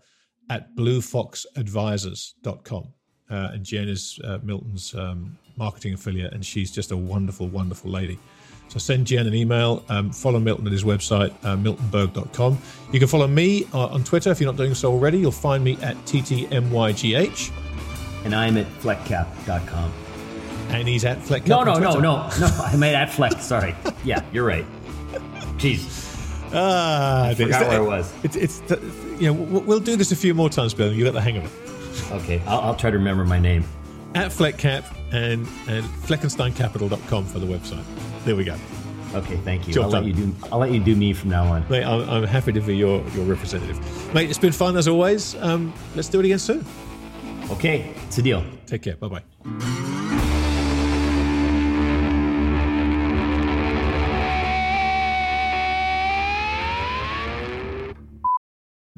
at blue fox advisors dot com. Uh, and Jen is uh, Milton's um, marketing affiliate, and she's just a wonderful, wonderful lady. So send Jen an email, um, follow Milton at his website, uh, Milton Berg dot com. You can follow me uh, on Twitter if you're not doing so already. You'll find me at T T M Y G H. And I'm at Fleck Cap dot com. And he's at Fleck Cap. No, no, no, no, no. I'm at Fleck. Sorry. Yeah, you're right. Jesus. Ah, I forgot that, where it was. It's, it's, you know, we'll do this a few more times, Bill, and you get the hang of it. Okay, I'll, I'll try to remember my name. At FleckCap and, and Flecken stein Capital dot com for the website. There we go. Okay, thank you. I'll let you, do, I'll let you do me from now on. Mate, I'm, I'm happy to be your, your representative. Mate, it's been fun as always. Um, let's do it again soon. Okay, it's a deal. Take care. Bye-bye.